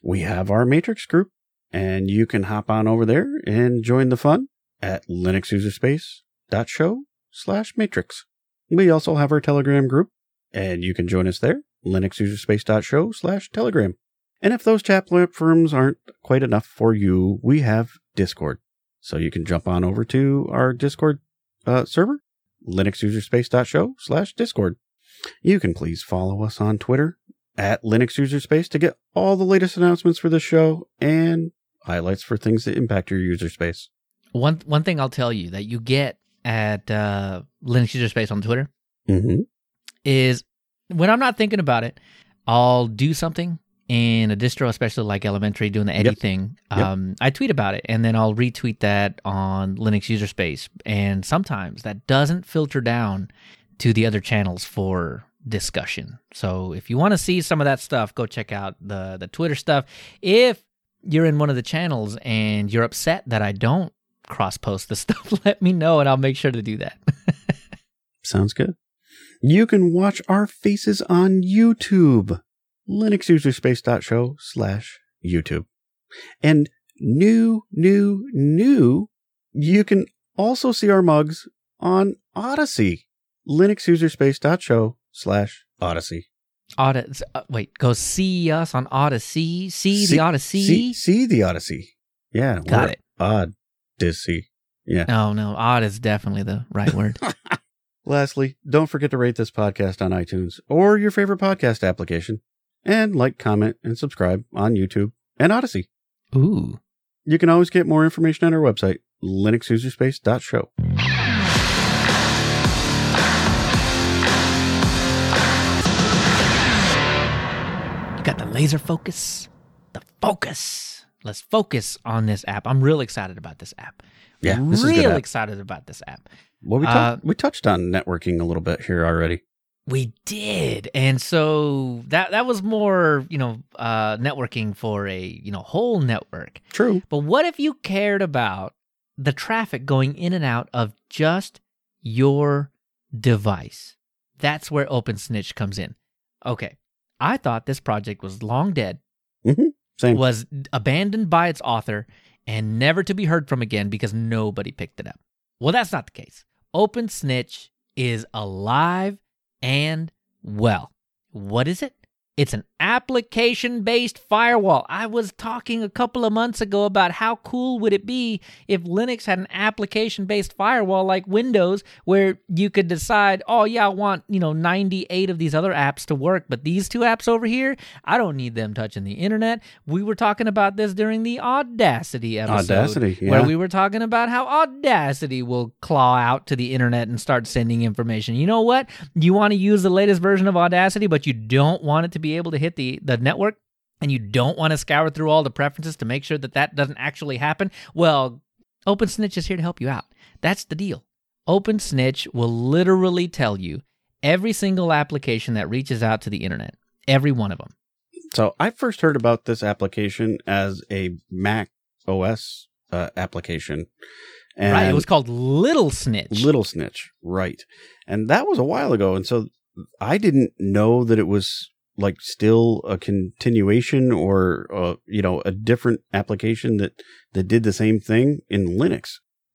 We have our Matrix group, and you can hop on over there and join the fun at linuxuserspace.show slash matrix. We also have our Telegram group, and you can join us there, linuxuserspace.show slash telegram. And if those chat platforms aren't quite enough for you, we have Discord. So you can jump on over to our Discord uh, server, linuxuserspace.show slash Discord. You can please follow us on Twitter at Linux User Space to get all the latest announcements for the show and highlights for things that impact your user space. One one thing I'll tell you that you get at uh, Linux User Space on Twitter mm-hmm. is when I'm not thinking about it, I'll do something in a distro, especially like Elementary, doing the Eddie yep. thing. Um, yep. I tweet about it, and then I'll retweet that on Linux User Space. And sometimes that doesn't filter down to the other channels for discussion. So if you want to see some of that stuff, go check out the the Twitter stuff. If you're in one of the channels and you're upset that I don't cross-post the stuff, let me know and I'll make sure to do that. Sounds good. You can watch our faces on YouTube. linuxuserspace.show slash YouTube. And new, new, new, You can also see our mugs on Odyssey, linuxuserspace dot show slash Odyssey. Audit, uh, wait, go see us on Odyssey. See, see the Odyssey. See, see the Odyssey. Yeah. Got it. Odyssey. Yeah. No, no. Odd is definitely the right word. Lastly, don't forget to rate this podcast on iTunes or your favorite podcast application. And like, comment, and subscribe on YouTube and Odyssey. Ooh. You can always get more information on our website, linuxuserspace dot show. Got the laser focus, the focus. Let's focus on this app. I'm real excited about this app. Yeah, this real is good app. excited about this app. Well, we uh, t- we touched on networking a little bit here already. We did, and so that that was more, you know, uh, networking for a you know whole network. True. But what if you cared about the traffic going in and out of just your device? That's where Open Snitch comes in. Okay. I thought this project was long dead, mm-hmm. Same. was abandoned by its author, and never to be heard from again because nobody picked it up. Well, that's not the case. Open Snitch is alive and well. What is it? It's an application-based firewall. I was talking a couple of months ago about how cool would it be if Linux had an application-based firewall like Windows, where you could decide, oh, yeah, I want, you know, ninety-eight of these other apps to work, but these two apps over here, I don't need them touching the internet. We were talking about this during the Audacity episode. Audacity, yeah. Where we were talking about how Audacity will claw out to the internet and start sending information. You know what? You want to use the latest version of Audacity, but you don't want it to be able to hit the, the network, and you don't want to scour through all the preferences to make sure that that doesn't actually happen, well, Open Snitch is here to help you out. That's the deal. Open Snitch will literally tell you every single application that reaches out to the internet, every one of them. So I first heard about this application as a Mac O S uh, application. And right. It was called Little Snitch. Little Snitch. Right. And that was a while ago. And so I didn't know that it was like still a continuation or, uh, you know, a different application that, that did the same thing in Linux.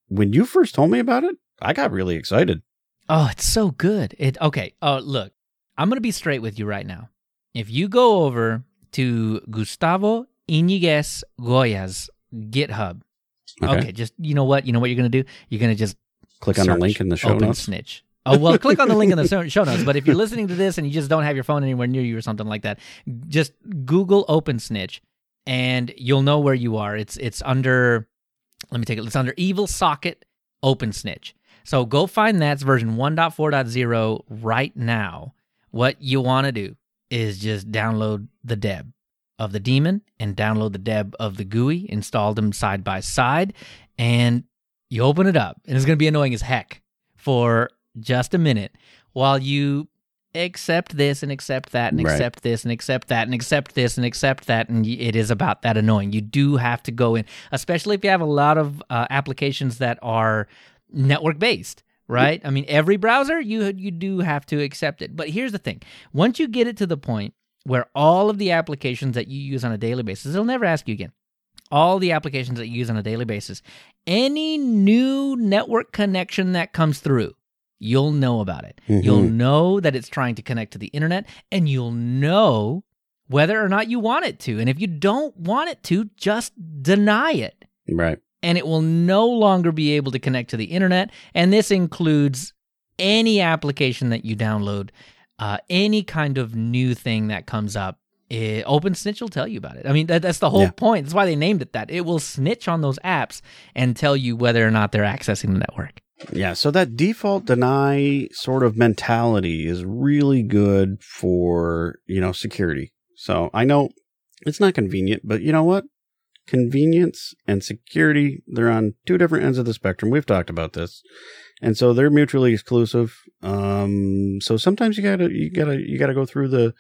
When you first told me about it, I got really excited. Oh, it's so good. It Okay. Oh, uh, look, I'm going to be straight with you right now. If you go over to Gustavo Iñiguez Goya's GitHub, okay. okay, just, you know what, you know what you're going to do? You're going to just click on the link in the show notes. Open Snitch. Oh, well, click on the link in the show notes, but if you're listening to this and you just don't have your phone anywhere near you or something like that, just Google Open Snitch and you'll know where you are. It's it's under, let me take it, it's under Evil Socket Open Snitch. So go find that's version one point four point zero right now. What you want to do is just download the deb of the daemon and download the deb of the G U I, install them side by side, and you open it up. And it's going to be annoying as heck for just a minute while you accept this and accept that and right. accept this and accept that and accept this and accept that. And it is about that annoying. You do have to go in, especially if you have a lot of uh, applications that are network based, right? I mean, every browser, you you do have to accept it. But here's the thing. Once you get it to the point where all of the applications that you use on a daily basis, it'll never ask you again. All the applications that you use on a daily basis, any new network connection that comes through, you'll know about it. Mm-hmm. You'll know that it's trying to connect to the internet, and you'll know whether or not you want it to. And if you don't want it to, just deny it. Right. And it will no longer be able to connect to the internet. And this includes any application that you download, uh, any kind of new thing that comes up. It, Open Snitch will tell you about it. I mean, that, that's the whole yeah. point. That's why they named it that. It will snitch on those apps and tell you whether or not they're accessing the network. Yeah, so that default deny sort of mentality is really good for, you know, security. So I know it's not convenient, but you know what? Convenience and security, they're on two different ends of the spectrum. We've talked about this. And so they're mutually exclusive. Um, so sometimes you gotta, you gotta, you gotta go through the,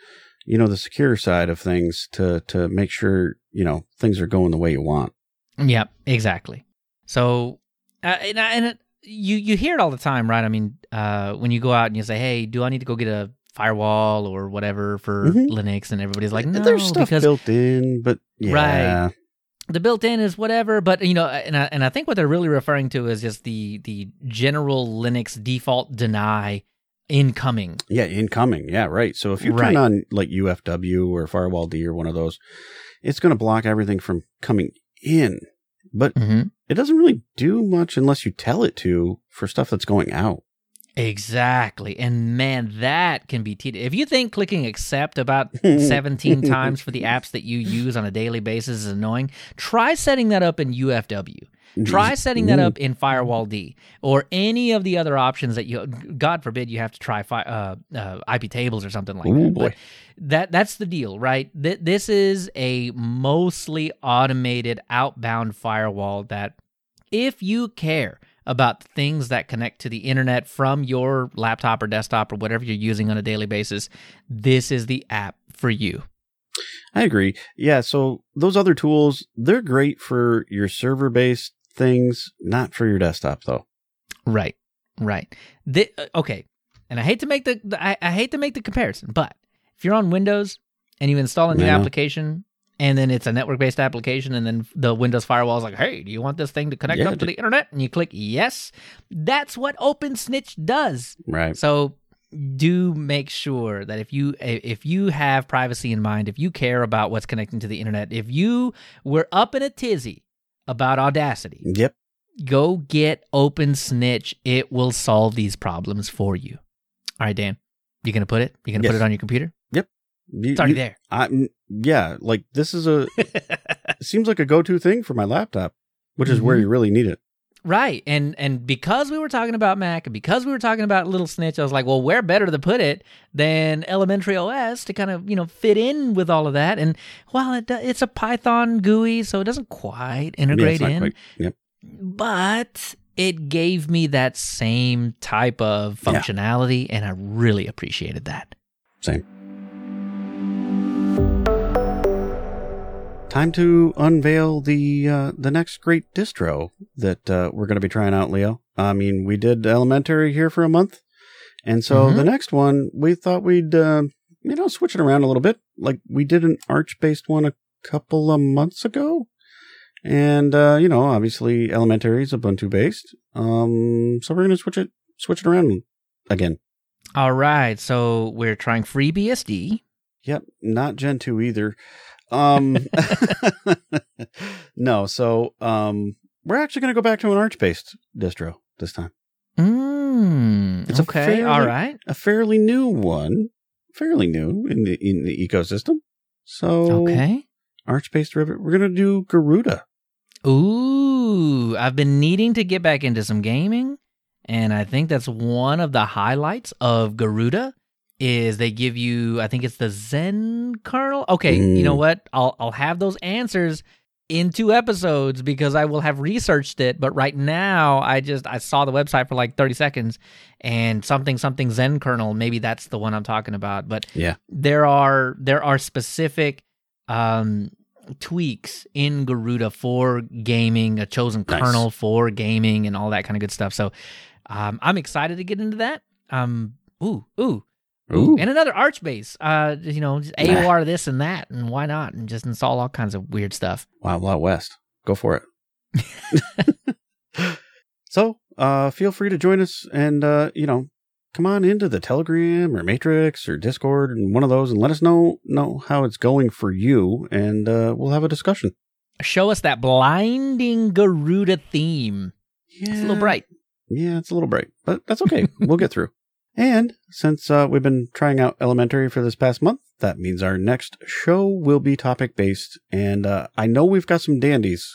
you know, the secure side of things to, to make sure, you know, things are going the way you want. Yep, exactly. So, uh, and, and it, You you hear it all the time, right? I mean, uh, when you go out and you say, hey, do I need to go get a firewall or whatever for mm-hmm. Linux? And everybody's like, no. There's stuff because, built in, but yeah. Right. The built-in is whatever, but you know, and I, and I think what they're really referring to is just the the general Linux default deny incoming. Yeah, incoming. Yeah, right. So if you right. turn on like U F W or Firewall D or one of those, it's going to block everything from coming in. But mm-hmm. it doesn't really do much unless you tell it to for stuff that's going out. Exactly. And man, that can be tedious. If you think clicking accept about seventeen times for the apps that you use on a daily basis is annoying, try setting that up in U F W. Try setting that up in Firewall D or any of the other options that you, God forbid, you have to try fi- uh, uh, I P tables or something like Ooh, that. Boy. But that that's the deal, right? Th- this is a mostly automated outbound firewall that if you care about things that connect to the internet from your laptop or desktop or whatever you're using on a daily basis, this is the app for you. I agree. Yeah, so those other tools, they're great for your server-based things, not for your desktop, though. Right, right. The, okay, and I hate to make the I, I hate to make the comparison, but if you're on Windows and you install a new yeah. application, and then it's a network-based application, and then the Windows firewall is like, hey, do you want this thing to connect yeah, up to the internet? And you click yes. That's what Open Snitch does. Right. So do make sure that if you if you have privacy in mind, if you care about what's connecting to the internet, if you were up in a tizzy about Audacity, yep, go get Open Snitch. It will solve these problems for you. All right, Dan, you gonna put it? You gonna yes. put it on your computer? Yep. You, it's already you, there. I, yeah, like this is a it seems like a go-to thing for my laptop, which is mm-hmm. where you really need it. Right, and and because we were talking about Mac, and because we were talking about Little Snitch, I was like, well, where better to put it than Elementary O S to kind of, you know, fit in with all of that? And while it do, it's a Python G U I, so it doesn't quite integrate yeah, in, quite, yeah. but it gave me that same type of functionality, yeah. and I really appreciated that. Same. Time to unveil the uh, the next great distro that uh, we're going to be trying out, Leo. I mean, we did Elementary here for a month, and so mm-hmm. the next one, we thought we'd, uh, you know, switch it around a little bit. Like, we did an Arch-based one a couple of months ago, and, uh, you know, obviously Elementary is Ubuntu-based, um, so we're going to switch it, switch it around again. All right, so we're trying FreeBSD. Yep, not Gentoo either. um no so um we're actually going to go back to an Arch-based distro this time. mm, it's okay a fairly, all right a fairly new one fairly new in the in the ecosystem, so okay Arch-based rivet. We're going to do Garuda. Ooh, I've been needing to get back into some gaming, and I think that's one of the highlights of Garuda is they give you, I think it's the Zen kernel. Okay, mm. you know what? I'll I'll have those answers in two episodes because I will have researched it. But right now, I just I saw the website for like thirty seconds, and something something Zen kernel. Maybe that's the one I'm talking about. But yeah, there are there are specific um, tweaks in Garuda for gaming, a chosen nice. kernel for gaming, and all that kind of good stuff. So um, I'm excited to get into that. Um, ooh ooh. Ooh. And another Arch base, uh, you know, just A O R this and that, and why not, and just install all kinds of weird stuff. Wild Wild West, go for it. So, uh, feel free to join us, and uh, you know, come on into the Telegram or Matrix or Discord, and one of those, and let us know know how it's going for you, and uh, we'll have a discussion. Show us that blinding Garuda theme. Yeah, it's a little bright. Yeah, it's a little bright, but that's okay. We'll get through. And since uh, we've been trying out Elementary for this past month, that means our next show will be topic-based. And uh, I know we've got some dandies.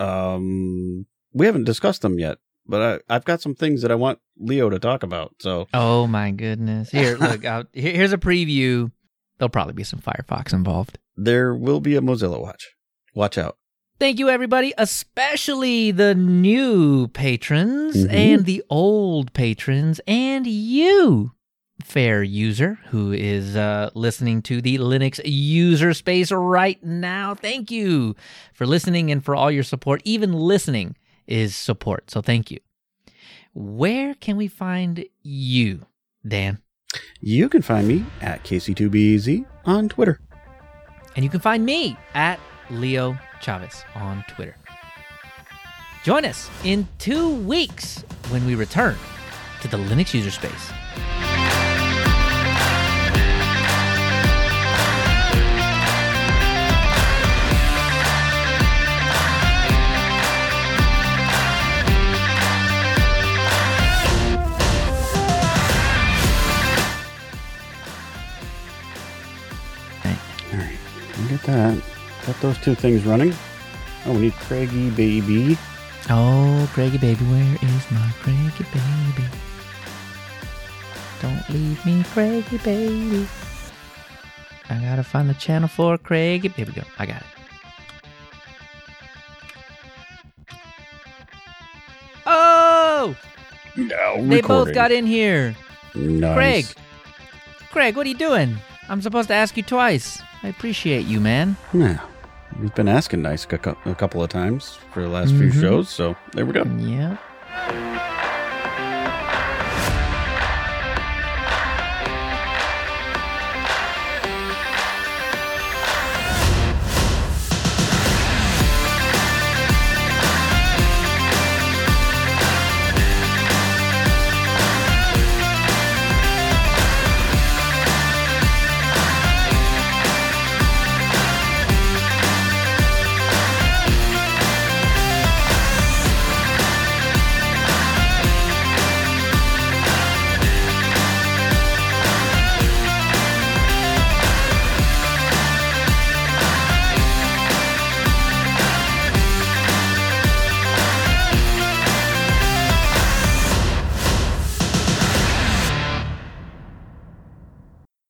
Um, we haven't discussed them yet, but I, I've got some things that I want Leo to talk about. So, oh, my goodness. Here, look, I'll, here's a preview. There'll probably be some Firefox involved. There will be a Mozilla Watch. Watch out. Thank you, everybody, especially the new patrons mm-hmm. and the old patrons and you, fair user, who is uh, listening to the Linux user space right now. Thank you for listening and for all your support. Even listening is support, so thank you. Where can we find you, Dan? You can find me at K C two B Z on Twitter. And you can find me at Leo Chavez on Twitter. Join us in two weeks when we return to the Linux user space. Get that. Got those two things running. Oh, we need Craigie Baby. Oh, Craigie Baby, where is my Craigie Baby? Don't leave me, Craigie Baby. I gotta find the channel for Craigie. Here we go. I got it. Oh! No, they both got in here. Nice. Craig. Craig, what are you doing? I'm supposed to ask you twice. I appreciate you, man. Yeah. We've been asking nice a couple of times for the last mm-hmm. few shows, so there we go. Yeah.